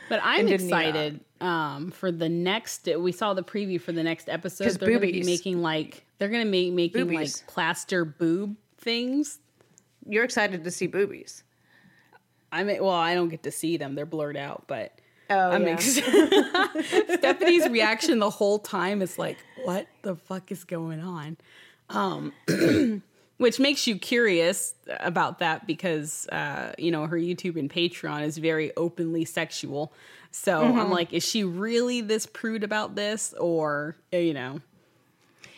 But I'm excited um, for the next... We saw the preview for the next episode. They're going to be making like... They're going to be making boobies. Like plaster boob things. You're excited to see boobies. I mean, well, I don't get to see them. They're blurred out, but oh, I'm yeah. excited. Stephanie's reaction the whole time is like, what the fuck is going on? Um, which makes you curious about that because, uh, you know, her YouTube and Patreon is very openly sexual. So mm-hmm. I'm like, is she really this prude about this or, you know...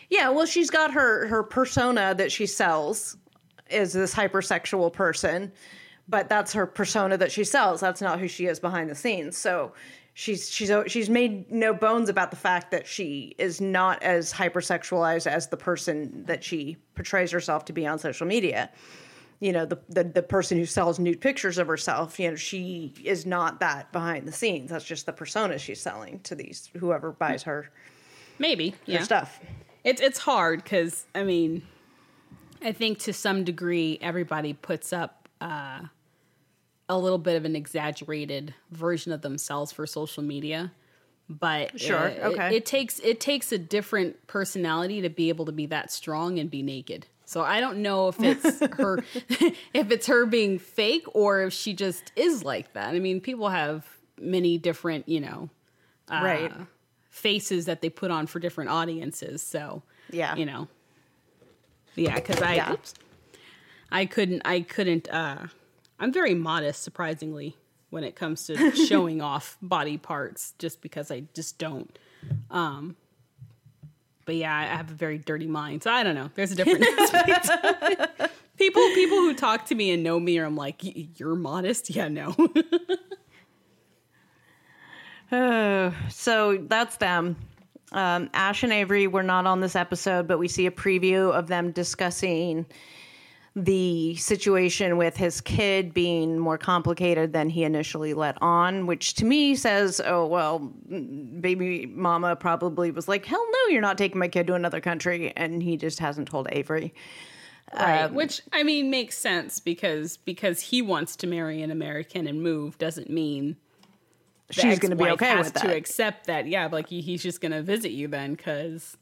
Yeah, well, she's got her, her persona that she sells is this hypersexual person, but that's her persona that she sells. That's not who she is behind the scenes. So she's she's she's made no bones about the fact that she is not as hypersexualized as the person that she portrays herself to be on social media. You know, the the, the person who sells nude pictures of herself, you know, she is not that behind the scenes. That's just the persona she's selling to these whoever buys her maybe yeah. her stuff. It's it's hard because, I mean, I think to some degree everybody puts up uh, a little bit of an exaggerated version of themselves for social media. But sure, it, okay. it, it takes it takes a different personality to be able to be that strong and be naked. So I don't know if it's her if it's her being fake or if she just is like that. I mean, people have many different, you know, uh, right. faces that they put on for different audiences. So, yeah, you know, yeah, because I, yeah. Oops, I couldn't, I couldn't, uh, I'm very modest, surprisingly, when it comes to showing off body parts, just because I just don't. Um, but yeah, I have a very dirty mind. So I don't know. There's a different aspect. people, people who talk to me and know me, or I'm like, you're modest. Yeah, no. Oh, so that's them. Um, Ash and Avery were not on this episode, but we see a preview of them discussing the situation with his kid being more complicated than he initially let on, which to me says, oh, well, baby mama probably was like, hell no, you're not taking my kid to another country. And he just hasn't told Avery. Right, um, which, I mean, makes sense because because he wants to marry an American and move doesn't mean... The she's going to be okay has with that. To accept that, yeah, like he, he's just going to visit you then because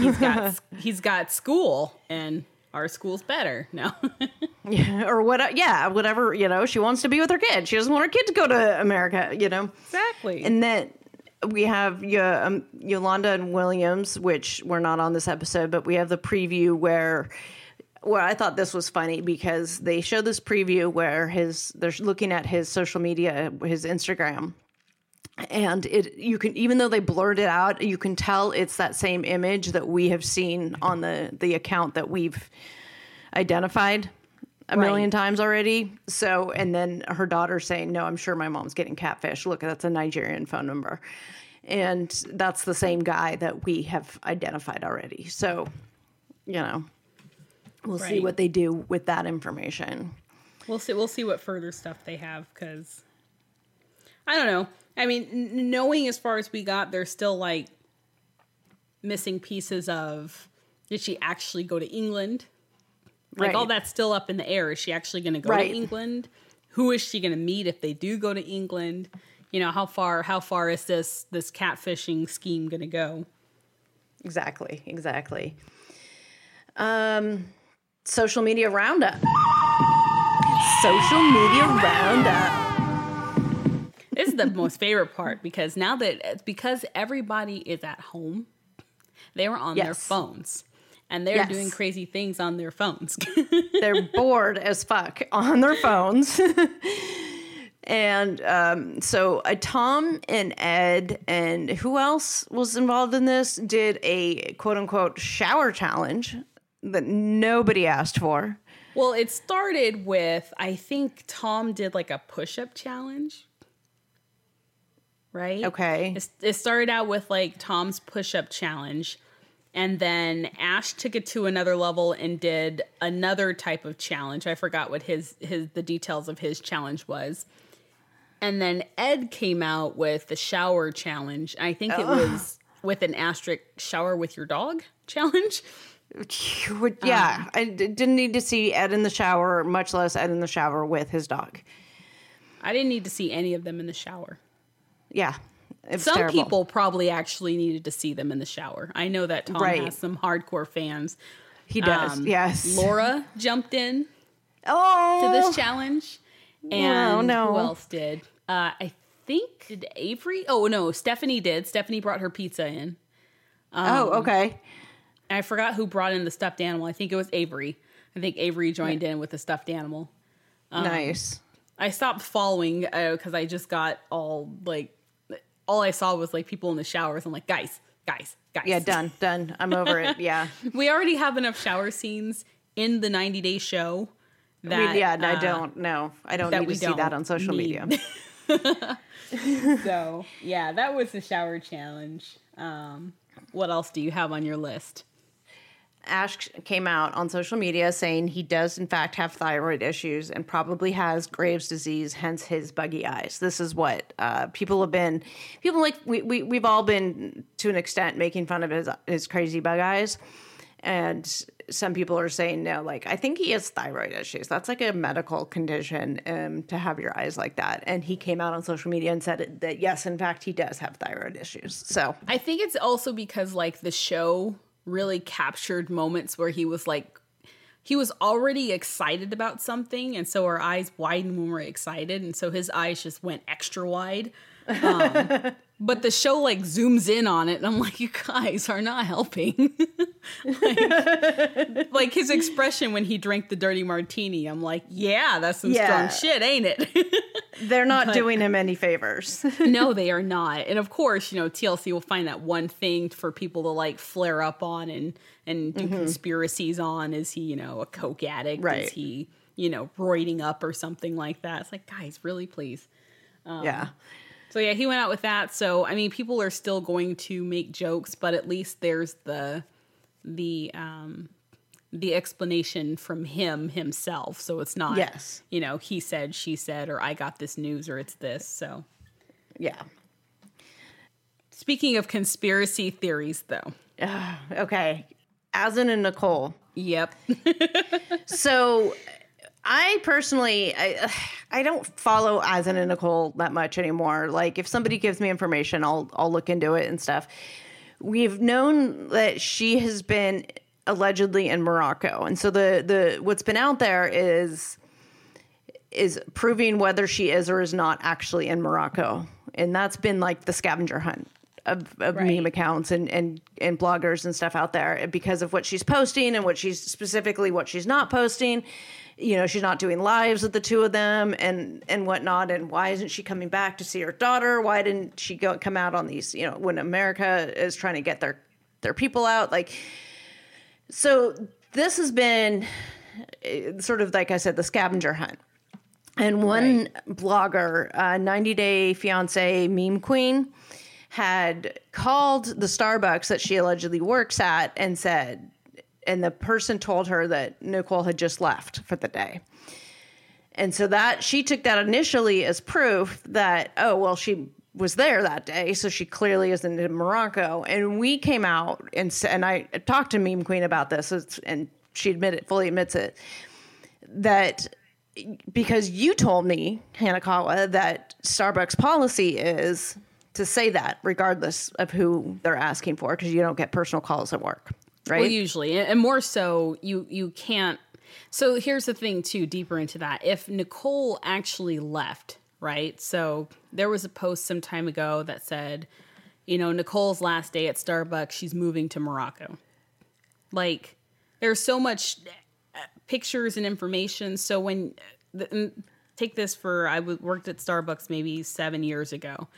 he's got he's got school and our school's better now. yeah, or what? Yeah, whatever. You know, she wants to be with her kid. She doesn't want her kid to go to America. You know, exactly. And then we have y- um, Yolanda and Williams, which were not on this episode, but we have the preview where. Well, I thought this was funny because they show this preview where his they're looking at his social media, his Instagram, and it you can even though they blurred it out, you can tell it's that same image that we have seen on the the account that we've identified a right. million times already. So, and then her daughter saying, "No, I'm sure my mom's getting catfish. Look, that's a Nigerian phone number," and that's the same guy that we have identified already. So, you know. We'll right. see what they do with that information. We'll see. We'll see what further stuff they have because I don't know. I mean, n- knowing as far as we got, there's still like missing pieces of did she actually go to England? Like right. all that's still up in the air. Is she actually going to go right. to England? Who is she going to meet if they do go to England? You know, how far how far is this this catfishing scheme going to go? Exactly. Exactly. Um. Social media roundup. Social media roundup. This is the most favorite part because now that because everybody is at home, they were on yes. their phones and they're yes. doing crazy things on their phones. They're bored as fuck on their phones. And um, so uh, Tom and Ed and who else was involved in this did a quote unquote shower challenge. That nobody asked for. Well, it started with, I think Tom did like a push-up challenge, right? Okay. It, it started out with like Tom's push-up challenge. And then Ash took it to another level and did another type of challenge. I forgot what his, his the details of his challenge was. And then Ed came out with the shower challenge. I think oh. it was with an asterisk shower with your dog challenge. Yeah, um, I didn't need to see Ed in the shower, much less Ed in the shower with his dog. I didn't need to see any of them in the shower. Yeah. Some terrible. People probably actually needed to see them in the shower. I know that Tom right. has some hardcore fans. He does, um, yes. Laura jumped in oh. to this challenge. And no, no. who else did? Uh, I think, did Avery? Oh, no, Stephanie did. Stephanie brought her pizza in. Um, oh, okay. I forgot who brought in the stuffed animal. I think it was Avery. I think Avery joined yeah. in with the stuffed animal. Um, nice. I stopped following because uh, I just got all, like, all I saw was like people in the showers. I'm like, guys, guys, guys. Yeah, done, done. I'm over it. Yeah. We already have enough shower scenes in the ninety day show. That, we, yeah, uh, I don't know. I don't need to see that on social need. media. So, yeah, that was the shower challenge. Um, what else do you have on your list? Ash came out on social media saying he does, in fact, have thyroid issues and probably has Graves' disease, hence his buggy eyes. This is what uh, people have been, people like, we, we, we've all been, to an extent, making fun of his, his crazy bug eyes. And some people are saying, no, like, I think he has thyroid issues. That's like a medical condition um, to have your eyes like that. And he came out on social media and said that, yes, in fact, he does have thyroid issues. So I think it's also because, like, the show really captured moments where he was like, he was already excited about something. And so our eyes widen when we're excited. And so his eyes just went extra wide. Um, but the show like zooms in on it. And I'm like, you guys are not helping. like, like his expression when he drank the dirty martini. I'm like, yeah, that's some yeah. strong shit, ain't it? They're not but, doing him any favors. No, they are not. And of course, you know, T L C will find that one thing for people to like flare up on and, and do mm-hmm. conspiracies on. Is he, you know, a coke addict? Right. Is he, you know, roiding up or something like that? It's like, guys, really, please. Um, yeah. So, yeah, he went out with that. So, I mean, people are still going to make jokes, but at least there's the the um, the explanation from him himself. So it's not, yes. you know, he said, she said, or I got this news, or it's this. So, yeah. Speaking of conspiracy theories, though. Uh, okay. Azan and Nicole. Yep. So... I personally, I, I don't follow Azan and Nicole that much anymore. Like, if somebody gives me information, I'll I'll look into it and stuff. We've known that she has been allegedly in Morocco, and so the the what's been out there is is proving whether she is or is not actually in Morocco, and that's been like the scavenger hunt of, of right. meme accounts and, and, and bloggers and stuff out there because of what she's posting and what she's specifically what she's not posting. You know, she's not doing lives with the two of them and, and whatnot. And why isn't she coming back to see her daughter? Why didn't she go come out on these, you know, when America is trying to get their, their people out? Like, so this has been sort of, like I said, the scavenger hunt. And one right. blogger, uh, ninety day Fiance Meme Queen, had called the Starbucks that she allegedly works at and said, and the person told her that Nicole had just left for the day. And so that she took that initially as proof that, oh, well, she was there that day. So she clearly isn't in Morocco. And we came out and and I talked to Meme Queen about this and she admitted, fully admits it, that because you told me, Hanakawa, that Starbucks policy is to say that regardless of who they're asking for, because you don't get personal calls at work. Right? Well, usually, and more so, you you can't. So here's the thing, too, deeper into that. If Nicole actually left, right? So there was a post some time ago that said, you know, Nicole's last day at Starbucks, she's moving to Morocco. Like, there's so much pictures and information. So when, take this for, I worked at Starbucks maybe seven years ago.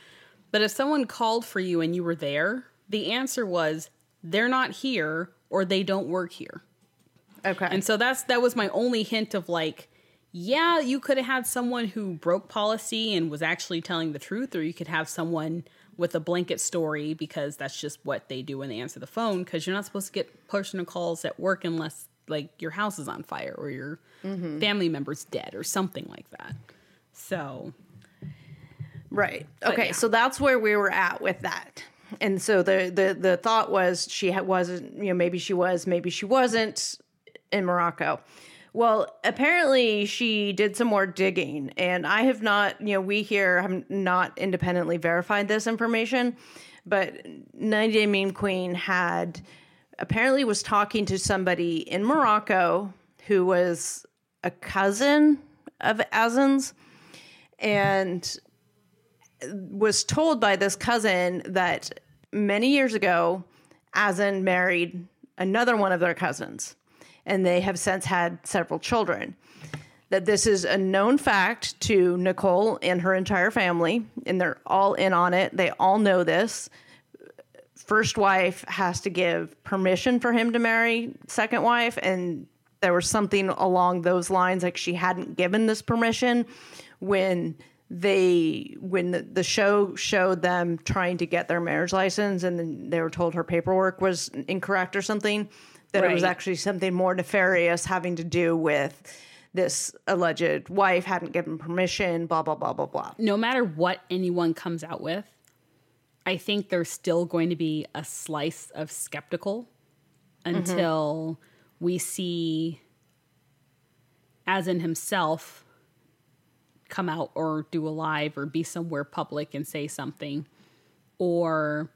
But if someone called for you and you were there, the answer was, they're not here or they don't work here. Okay. And so that's that was my only hint of like, yeah, you could have had someone who broke policy and was actually telling the truth, or you could have someone with a blanket story because that's just what they do when they answer the phone, because you're not supposed to get personal calls at work unless like your house is on fire or your mm-hmm. family member's dead or something like that. So. Right. Okay. Yeah. So that's where we were at with that. And so the, the, the thought was she wasn't, you know, maybe she was, maybe she wasn't in Morocco. Well, apparently she did some more digging, and I have not, you know, we here have not independently verified this information, but ninety Day Meme Queen had apparently was talking to somebody in Morocco who was a cousin of Azan's, and was told by this cousin that many years ago, Azan married another one of their cousins, and they have since had several children. That this is a known fact to Nicole and her entire family, and they're all in on it. They all know this. First wife has to give permission for him to marry second wife, and there was something along those lines, like she hadn't given this permission when they when the, the show showed them trying to get their marriage license, and then they were told her paperwork was incorrect or something. That right. It was actually something more nefarious having to do with this alleged wife hadn't given permission, blah, blah, blah, blah, blah. No matter what anyone comes out with, I think there's still going to be a slice of skeptical until mm-hmm. we see Azan himself come out or do a live or be somewhere public and say something, or...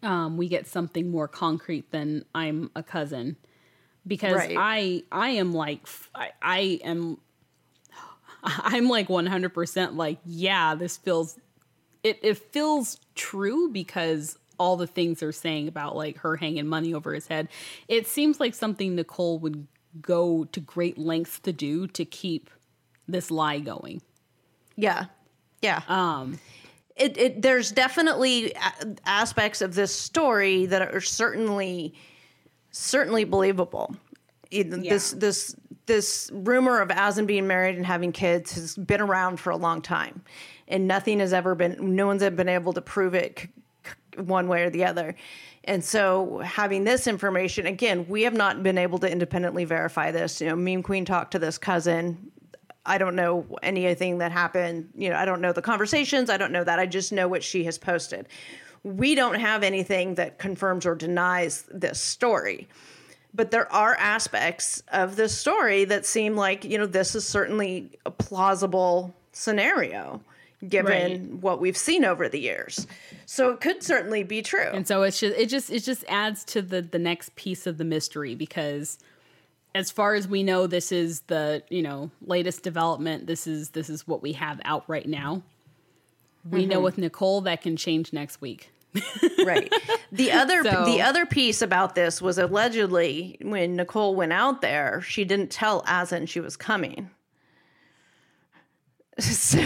Um, we get something more concrete than I'm a cousin, because right. I I am like I, I am I'm like one hundred percent like, yeah, this feels it it feels true, because all the things they're saying about like her hanging money over his head, it seems like something Nicole would go to great lengths to do to keep this lie going. Yeah, yeah. Um. It, it, there's definitely aspects of this story that are certainly, certainly believable. Yeah. This this this rumor of Azan being married and having kids has been around for a long time, and nothing has ever been. No one's been able to prove it c- c- one way or the other. And so, having this information again, we have not been able to independently verify this. You know, Meme Queen talked to this cousin. I don't know anything that happened. You know, I don't know the conversations. I don't know that. I just know what she has posted. We don't have anything that confirms or denies this story. But there are aspects of this story that seem like, you know, this is certainly a plausible scenario given right. what we've seen over the years. So it could certainly be true. And so it's just, it just it just adds to the the next piece of the mystery, because as far as we know, this is the, you know, latest development. This is this is what we have out right now. We mm-hmm. know with Nicole that can change next week. Right. The other so, the other piece about this was allegedly when Nicole went out there, she didn't tell Azan she was coming. So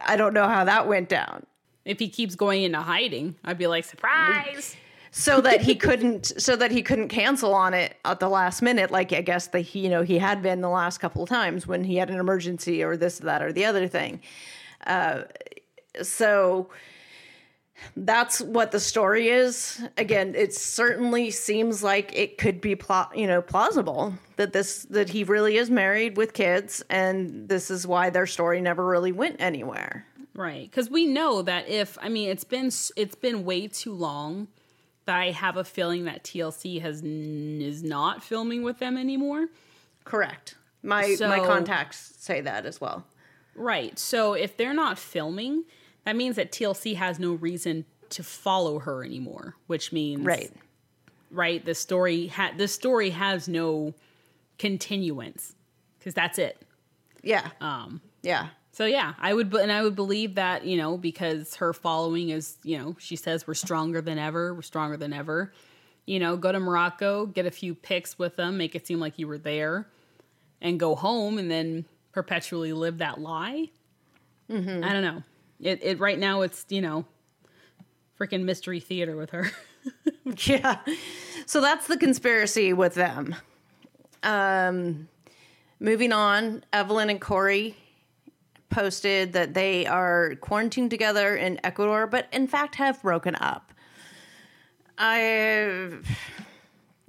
I don't know how that went down. If he keeps going into hiding, I'd be like, surprise. So that he couldn't, so that he couldn't cancel on it at the last minute, like I guess the you know he had been the last couple of times when he had an emergency or this, that, or the other thing. Uh, so that's what the story is. Again, it certainly seems like it could be pl- you know plausible that this that he really is married with kids, and this is why their story never really went anywhere. Right, because we know that if I mean it's been it's been way too long. I have a feeling that T L C has n- is not filming with them anymore. Correct. My so, my contacts say that as well. Right. So if they're not filming, that means that T L C has no reason to follow her anymore, which means right. Right. The story ha- the story has no continuance, because that's it. Yeah. Um. Yeah. So, yeah, I would and I would believe that, you know, because her following is, you know, she says we're stronger than ever. We're stronger than ever. You know, go to Morocco, get a few pics with them, make it seem like you were there, and go home and then perpetually live that lie. Mm-hmm. I don't know. It, it right now it's, you know, freaking mystery theater with her. Yeah. So that's the conspiracy with them. Um, moving on, Evelyn and Corey posted that they are quarantined together in Ecuador, but in fact have broken up. I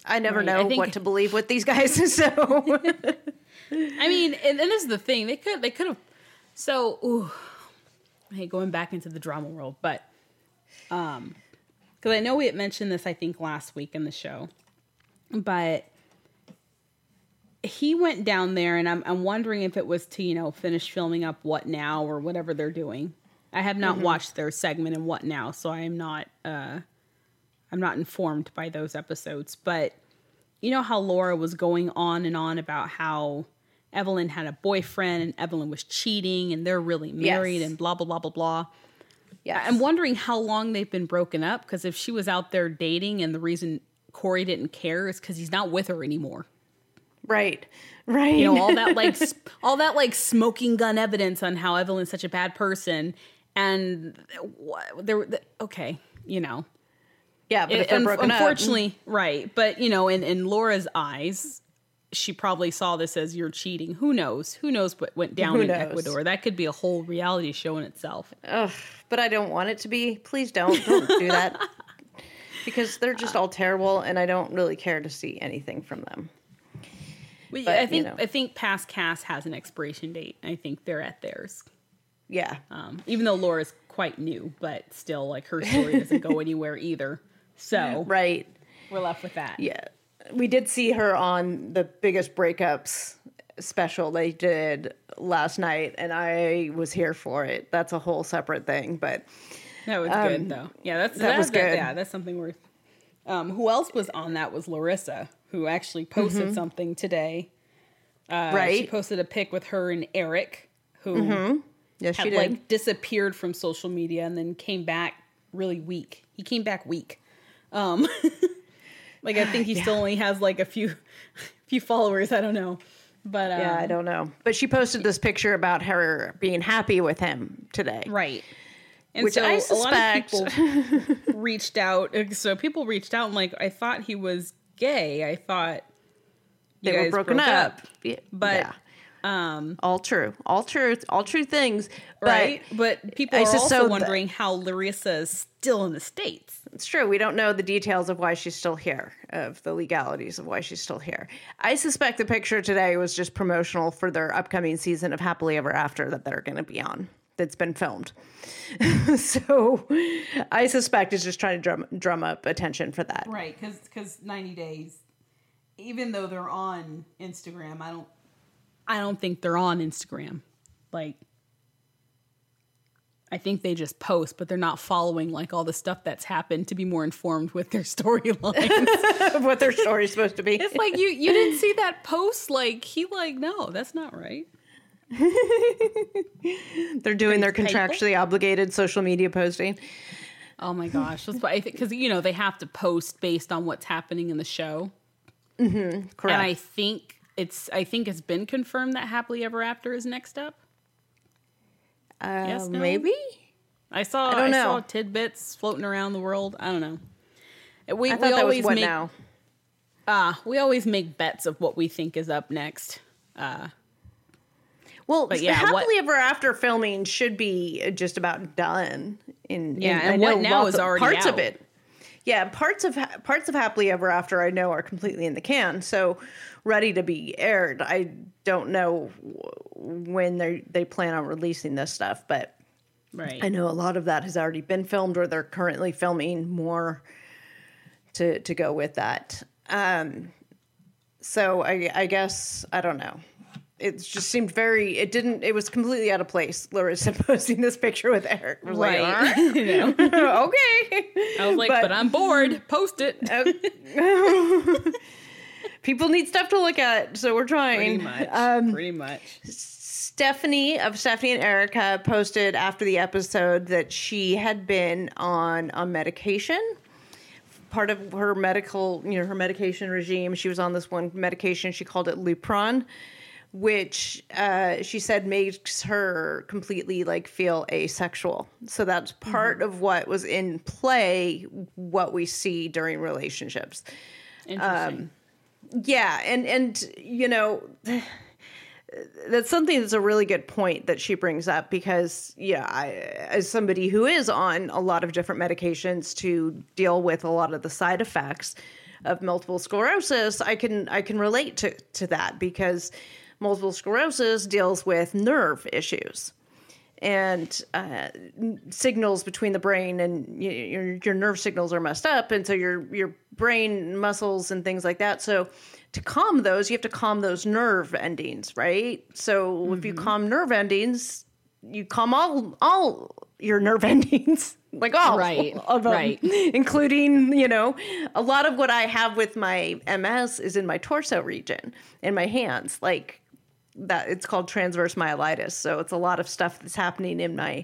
I never right. know I think, what to believe with these guys. So I mean, and, and this is the thing. They could they could have so ooh, I hate going back into the drama world, but um because I know we had mentioned this, I think, last week in the show, but he went down there, and I'm, I'm wondering if it was to, you know, finish filming up What Now or whatever they're doing. I have not mm-hmm. watched their segment in What Now, so I am not, uh, I'm not informed by those episodes. But you know how Laura was going on and on about how Evelyn had a boyfriend and Evelyn was cheating and they're really married yes. and blah, blah, blah, blah, blah. Yes. I'm wondering how long they've been broken up, because if she was out there dating and the reason Corey didn't care is because he's not with her anymore. Right, right. You know, all that like sp- all that like smoking gun evidence on how Evelyn's such a bad person, and wh- there. The, okay, you know. Yeah, but it, if they're un- broken unfortunately, up. Right. But you know, in in Laura's eyes, she probably saw this as you're cheating. Who knows? Who knows what went down Who in knows? Ecuador? That could be a whole reality show in itself. Ugh, but I don't want it to be. Please don't. Don't do that. Because they're just all terrible, and I don't really care to see anything from them. Well, but, I think you know. I think past cast has an expiration date. I think they're at theirs. Yeah. Um, even though Laura's quite new, but still, like, her story doesn't go anywhere either. So right. We're left with that. Yeah. We did see her on the Biggest Breakups special they did last night, and I was here for it. That's a whole separate thing, but that was um, good though. Yeah, that's that, that was good. That, yeah, that's something worth. Um, who else was on that was Larissa, who actually posted mm-hmm. something today. Uh, right, she posted a pic with her and Eric, who mm-hmm. yes, had she did. like disappeared from social media and then came back really weak. He came back weak. Um, like I think he yeah. still only has like a few, few followers. I don't know, but um, yeah, I don't know. But she posted this picture about her being happy with him today, right? And Which so I suspect a lot of people reached out. So people reached out and like, I thought he was gay. I thought you they guys were broken broke up. up, but yeah. um, all true, all true, all true things, but right? But people I are also so wondering th- how Larissa is still in the States. It's true. We don't know the details of why she's still here, of the legalities of why she's still here. I suspect the picture today was just promotional for their upcoming season of Happily Ever After that they're going to be on. That's been filmed. So I suspect it's just trying to drum, drum up attention for that. Right. Cause, cause ninety days, even though they're on Instagram, I don't, I don't think they're on Instagram. Like, I think they just post, but they're not following like all the stuff that's happened to be more informed with their storylines of what their story's supposed to be. It's like, you, you didn't see that post. Like he like, no, that's not right. They're doing their contractually obligated social media posting. Oh my gosh, that's what I think, because you know they have to post based on what's happening in the show. Mm-hmm, correct. And I think it's I think it's been confirmed that Happily Ever After is next up. Uh, yes, no? Maybe I saw I, don't know. I saw tidbits floating around the world. I don't know. We, I thought we that always was what make, now. Ah, uh, we always make bets of what we think is up next. Uh, Well, yeah, Happily what, Ever After filming should be just about done. In, yeah, in, and I What Now is already parts out. Of it. Yeah, parts of parts of Happily Ever After I know are completely in the can, so ready to be aired. I don't know when they they plan on releasing this stuff, but right. I know a lot of that has already been filmed, or they're currently filming more to to go with that. Um, so I, I guess I don't know. It just seemed very, it didn't, it was completely out of place. Larissa posting this picture with Eric. I was right. Like, you know. Okay. I was like, but, but I'm bored. Post it. Uh, people need stuff to look at, so we're trying. Pretty much. Um, Pretty much. Stephanie of Stephanie and Erica posted after the episode that she had been on a medication. Part of her medical, you know, her medication regime. She was on this one medication. She called it Lupron, which uh, she said makes her completely like feel asexual. So that's part mm-hmm. of what was in play, what we see during relationships. Interesting. Um, yeah. And, and, you know, that's something that's a really good point that she brings up, because, yeah, I, as somebody who is on a lot of different medications to deal with a lot of the side effects of multiple sclerosis, I can I can relate to, to that, because multiple sclerosis deals with nerve issues and uh, signals between the brain and you, your your nerve signals are messed up. And so your your brain muscles and things like that. So to calm those, you have to calm those nerve endings, right? So mm-hmm. if you calm nerve endings, you calm all all your nerve endings, like all right. of them, right. including, you know, a lot of what I have with my M S is in my torso region, in my hands, like that. It's called transverse myelitis. So it's a lot of stuff that's happening in my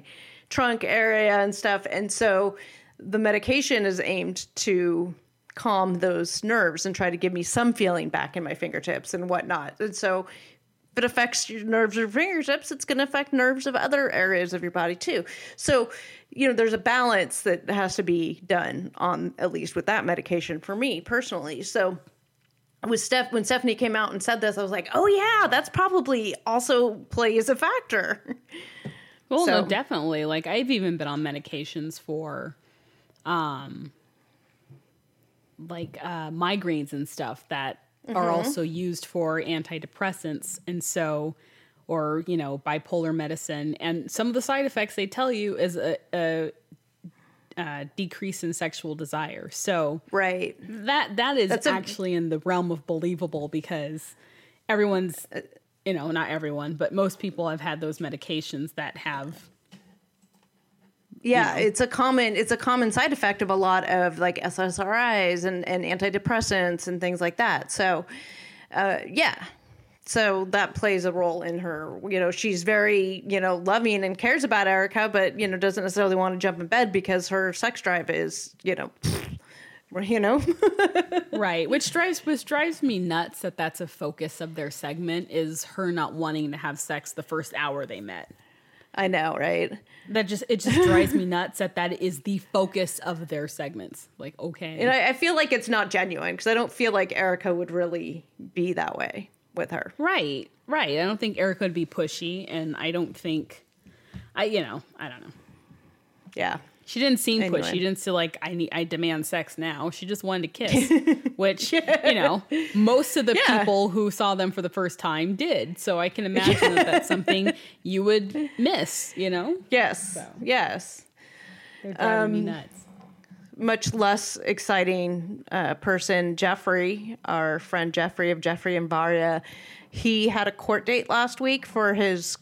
trunk area and stuff. And so the medication is aimed to calm those nerves and try to give me some feeling back in my fingertips and whatnot. And so if it affects your nerves or fingertips, it's going to affect nerves of other areas of your body too. So, you know, there's a balance that has to be done on, at least with that medication for me personally. So with Steph, when Stephanie came out and said this, I was like, oh yeah, that's probably also plays a factor. Well, so. No, definitely. Like I've even been on medications for, um, like, uh, migraines and stuff that mm-hmm. are also used for antidepressants. And so, or, you know, bipolar medicine. And some of the side effects they tell you is a, a, a decrease in sexual desire. So right. that, that is That's actually a, in the realm of believable, because everyone's, you know, not everyone, but most people have had those medications that have, Yeah, you know. it's a common it's a common side effect of a lot of like S S R Is and, and antidepressants and things like that. So, uh, yeah, so that plays a role in her. You know, she's very, you know, loving and cares about Erica, but, you know, doesn't necessarily want to jump in bed because her sex drive is, you know, you know, right. Which drives which drives me nuts that that's a focus of their segment, is her not wanting to have sex the first hour they met. I know, right? That just it just drives me nuts that that is the focus of their segments. Like, okay, and I, I feel like it's not genuine, because I don't feel like Erica would really be that way with her. Right, right. I don't think Erica would be pushy, and I don't think, I you know, I don't know. Yeah, she didn't seem anyway. pushy. She didn't seem like I need, I demand sex now. She just wanted to kiss, which yeah. you know, most of the yeah. people who saw them for the first time did. So I can imagine that that's something you would miss. You know? Yes. So. Yes. They're driving um, me nuts. Much less exciting uh, person, Jeffrey, our friend Jeffrey of Jeffrey and Varia. He had a court date last week for his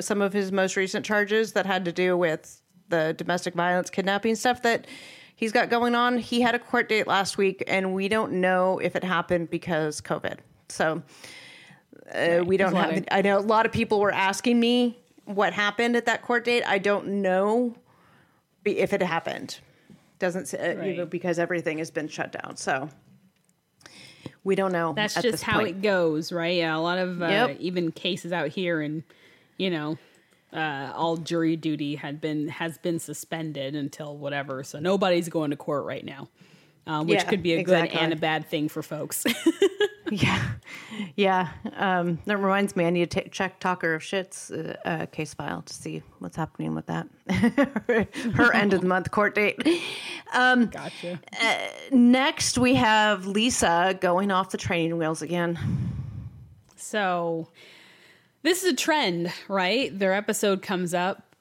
some of his most recent charges that had to do with the domestic violence, kidnapping stuff that he's got going on. He had a court date last week, and we don't know if it happened because COVID. So uh, right. we don't have, I know a lot of people were asking me what happened at that court date. I don't know if it happened. Doesn't, uh, right. you know, because everything has been shut down. So we don't know. That's just how point. It goes, right? Yeah. A lot of uh, yep. even cases out here, and, you know, Uh, all jury duty had been has been suspended until whatever, so nobody's going to court right now, um, which yeah, could be a exactly. good and a bad thing for folks. yeah, yeah. Um, that reminds me, I need to t- check Talker of Shit's uh, uh, case file to see what's happening with that. Her end of the month court date. Um, gotcha. Uh, next, we have Lisa going off the training wheels again. So. This is a trend, right? Their episode comes up,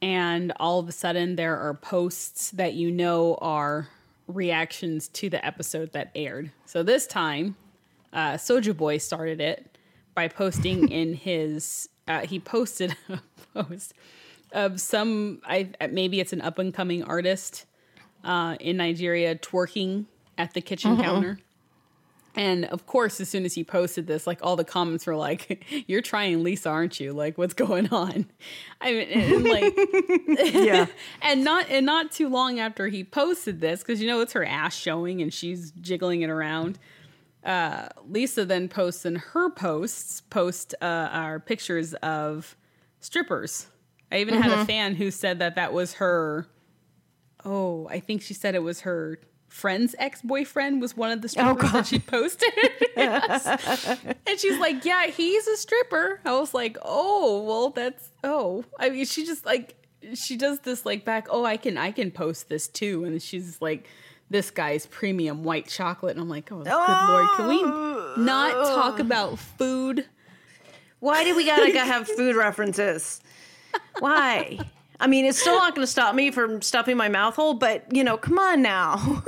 and all of a sudden there are posts that you know are reactions to the episode that aired. So this time, uh, Soulja Boy started it by posting in his... Uh, he posted a post of some... I maybe it's an up-and-coming artist uh, in Nigeria twerking at the kitchen uh-huh. counter. And of course, as soon as he posted this, like all the comments were like, "You're trying Lisa, aren't you? Like, what's going on?" I mean, and like, yeah. And not and not too long after he posted this, because you know it's her ass showing and she's jiggling it around. Uh, Lisa then posts in her posts post uh, our pictures of strippers. I even mm-hmm. had a fan who said that that was her. Oh, I think she said it was her friend's ex-boyfriend was one of the strippers oh, that she posted. Yes. And she's like, yeah, he's a stripper. I was like, oh, well, that's, oh. I mean, she just, like, she does this, like, back, oh, I can, I can post this, too. And she's like, this guy's premium white chocolate. And I'm like, oh, oh, good Lord, can we not talk about food? Why do we gotta have food references? Why? I mean, it's still not going to stop me from stuffing my mouth hole, but, you know, come on now.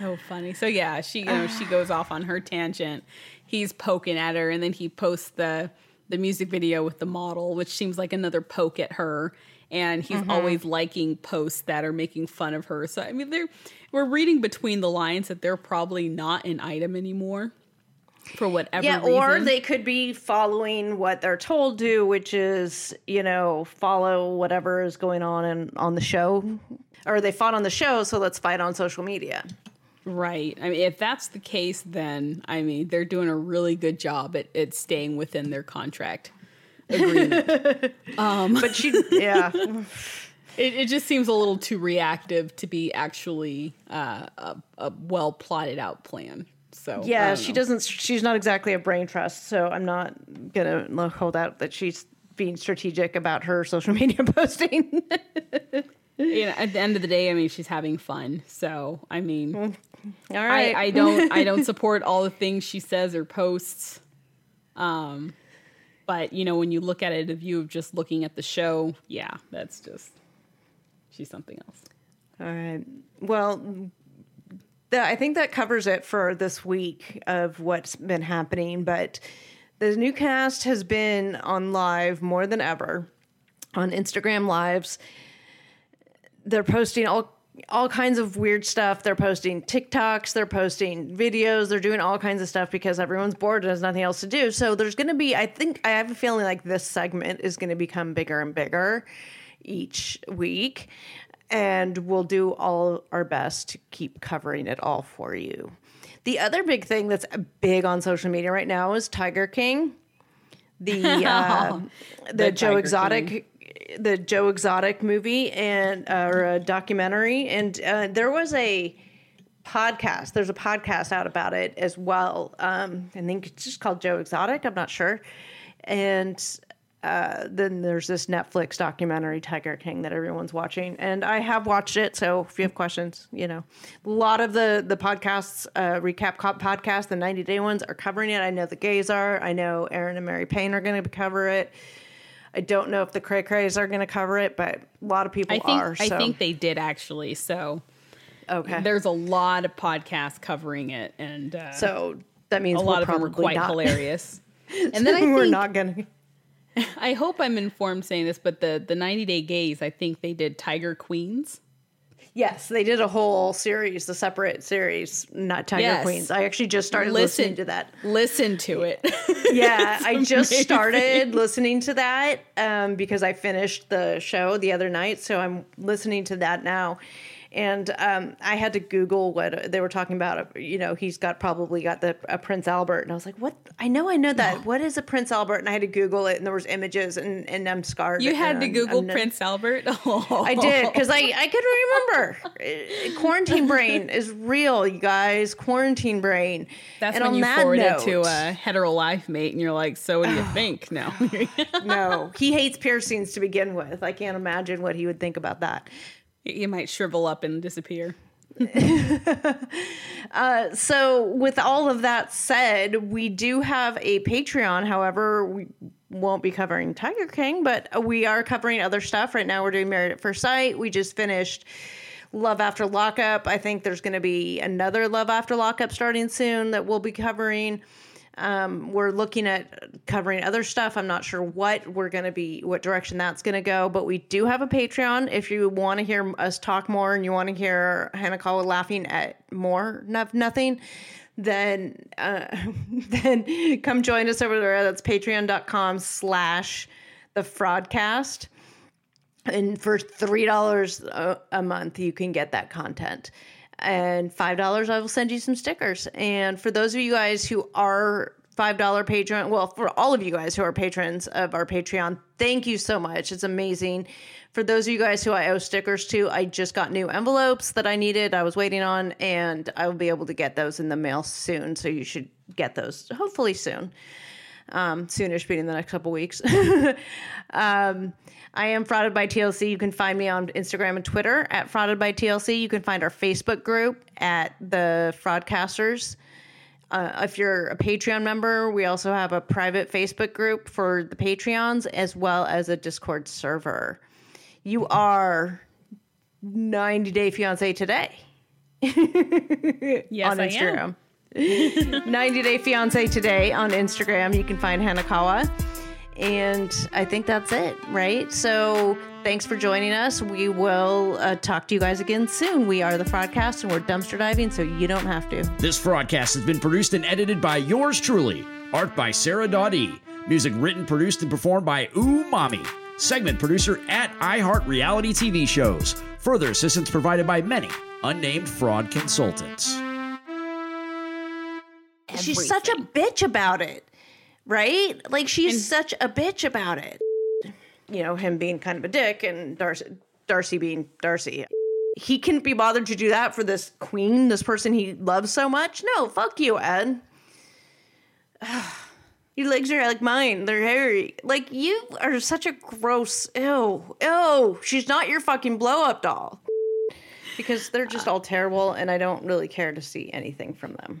So funny. So, yeah, she, you know, she goes off on her tangent. He's poking at her, and then he posts the, the music video with the model, which seems like another poke at her. And he's mm-hmm. always liking posts that are making fun of her. So, I mean, they're, we're reading between the lines that they're probably not an item anymore. For whatever yeah, reason. Or they could be following what they're told to, which is, you know, follow whatever is going on in, on the show. Or they fought on the show, so let's fight on social media. Right. I mean, if that's the case, then, I mean, they're doing a really good job at, at staying within their contract agreement. um, but she, yeah. It, it just seems a little too reactive to be actually uh, a, a well-plotted out plan. So, yeah, she know. doesn't, she's not exactly a brain trust, so I'm not going to hold out that she's being strategic about her social media posting. You know, at the end of the day, I mean, she's having fun. So, I mean, all right. I, I don't, I don't support all the things she says or posts. Um, but you know, when you look at it, the view of just looking at the show, yeah, that's just, she's something else. All right. Well, I think that covers it for this week of what's been happening, but the new cast has been on live more than ever on Instagram Lives. They're posting all all kinds of weird stuff. They're posting TikToks, they're posting videos, they're doing all kinds of stuff because everyone's bored and has nothing else to do. So there's going to be, I think, I have a feeling like this segment is going to become bigger and bigger each week. And we'll do all our best to keep covering it all for you. The other big thing that's big on social media right now is Tiger King, the uh, the, the Joe Exotic, King. the Joe Exotic movie and uh, or a documentary. And uh, there was a podcast. There's a podcast out about it as well. Um, I think it's just called Joe Exotic. I'm not sure. And Uh, then there's this Netflix documentary, Tiger King, that everyone's watching. And I have watched it, so if you have questions, you know. A lot of the, the podcasts, uh, Recap Cop podcast, the ninety-day ones, are covering it. I know the gays are. I know Aaron and Mary Payne are going to cover it. I don't know if the Cray Crays are going to cover it, but a lot of people I think, are. So. I think they did, actually. So okay, there's a lot of podcasts covering it. and uh, So that means a lot of them are quite not. hilarious. And then I think we're not going to... I hope I'm informed saying this, but the, the ninety Day Gays, I think they did Tiger Queens. Yes, they did a whole series, a separate series, not Tiger yes. Queens. I actually just started listen, listening to that. Listen to it. Yeah, I amazing. just started listening to that um, because I finished the show the other night. So I'm listening to that now. And um, I had to Google what they were talking about. You know, he's got probably got the a Prince Albert. And I was like, what? I know I know that. No. What is a Prince Albert? And I had to Google it. And there was images and, and I'm scarred. You had to I'm, Google I'm Prince n- Albert? Oh. I did because I, I could remember. Quarantine brain is real, you guys. Quarantine brain. That's and when you that forward note, it to a hetero life mate. And you're like, so what do you oh, think? No. No. He hates piercings to begin with. I can't imagine what he would think about that. You might shrivel up and disappear. uh, so with all of that said, we do have a Patreon. However, we won't be covering Tiger King, but we are covering other stuff. Right now we're doing Married at First Sight. We just finished Love After Lockup. I think there's going to be another Love After Lockup starting soon that we'll be covering. Um, we're looking at covering other stuff. I'm not sure what we're going to be, what direction that's going to go, but we do have a Patreon. If you want to hear us talk more and you want to hear Hanakawa laughing at more of nothing, then, uh, then come join us over there. That's patreon.com slash the fraudcast. And for three dollars a, a month, you can get that content. And five dollars, I will send you some stickers. And for those of you guys who are five dollar patron. Well, for all of you guys who are patrons of our Patreon, thank you so much. It's amazing. For those of you guys who I owe stickers to, I just got new envelopes that I needed. I was waiting on, and I will be able to get those in the mail soon. So you should get those hopefully soon. Um, soonish being in the next couple weeks. um, I am Frauded by T L C. You can find me on Instagram and Twitter at Frauded by T L C. You can find our Facebook group at the Fraudcasters. Uh, if you're a Patreon member, we also have a private Facebook group for the Patreons as well as a Discord server. You are ninety day fiance today. Yes, on Instagram. I am. ninety day fiance today on Instagram. You can find Hanakawa. And I think that's it, right? So thanks for joining us. We will uh, talk to you guys again soon. We are the Fraudcast, and we're dumpster diving, so you don't have to. This Fraudcast has been produced and edited by yours truly. Art by Sarah Dawdy. Music written, produced, and performed by Umami. Segment producer at iHeart Reality T V Shows. Further assistance provided by many unnamed fraud consultants. Everything. She's such a bitch about it, right? Like, she's and- such a bitch about it. You know, him being kind of a dick and Darcy, Darcy being Darcy. He couldn't be bothered to do that for this queen, this person he loves so much. No, fuck you, Ed. Your legs are like mine. They're hairy. Like, you are such a gross, ew, ew. She's not your fucking blow-up doll. Because they're just all terrible, and I don't really care to see anything from them.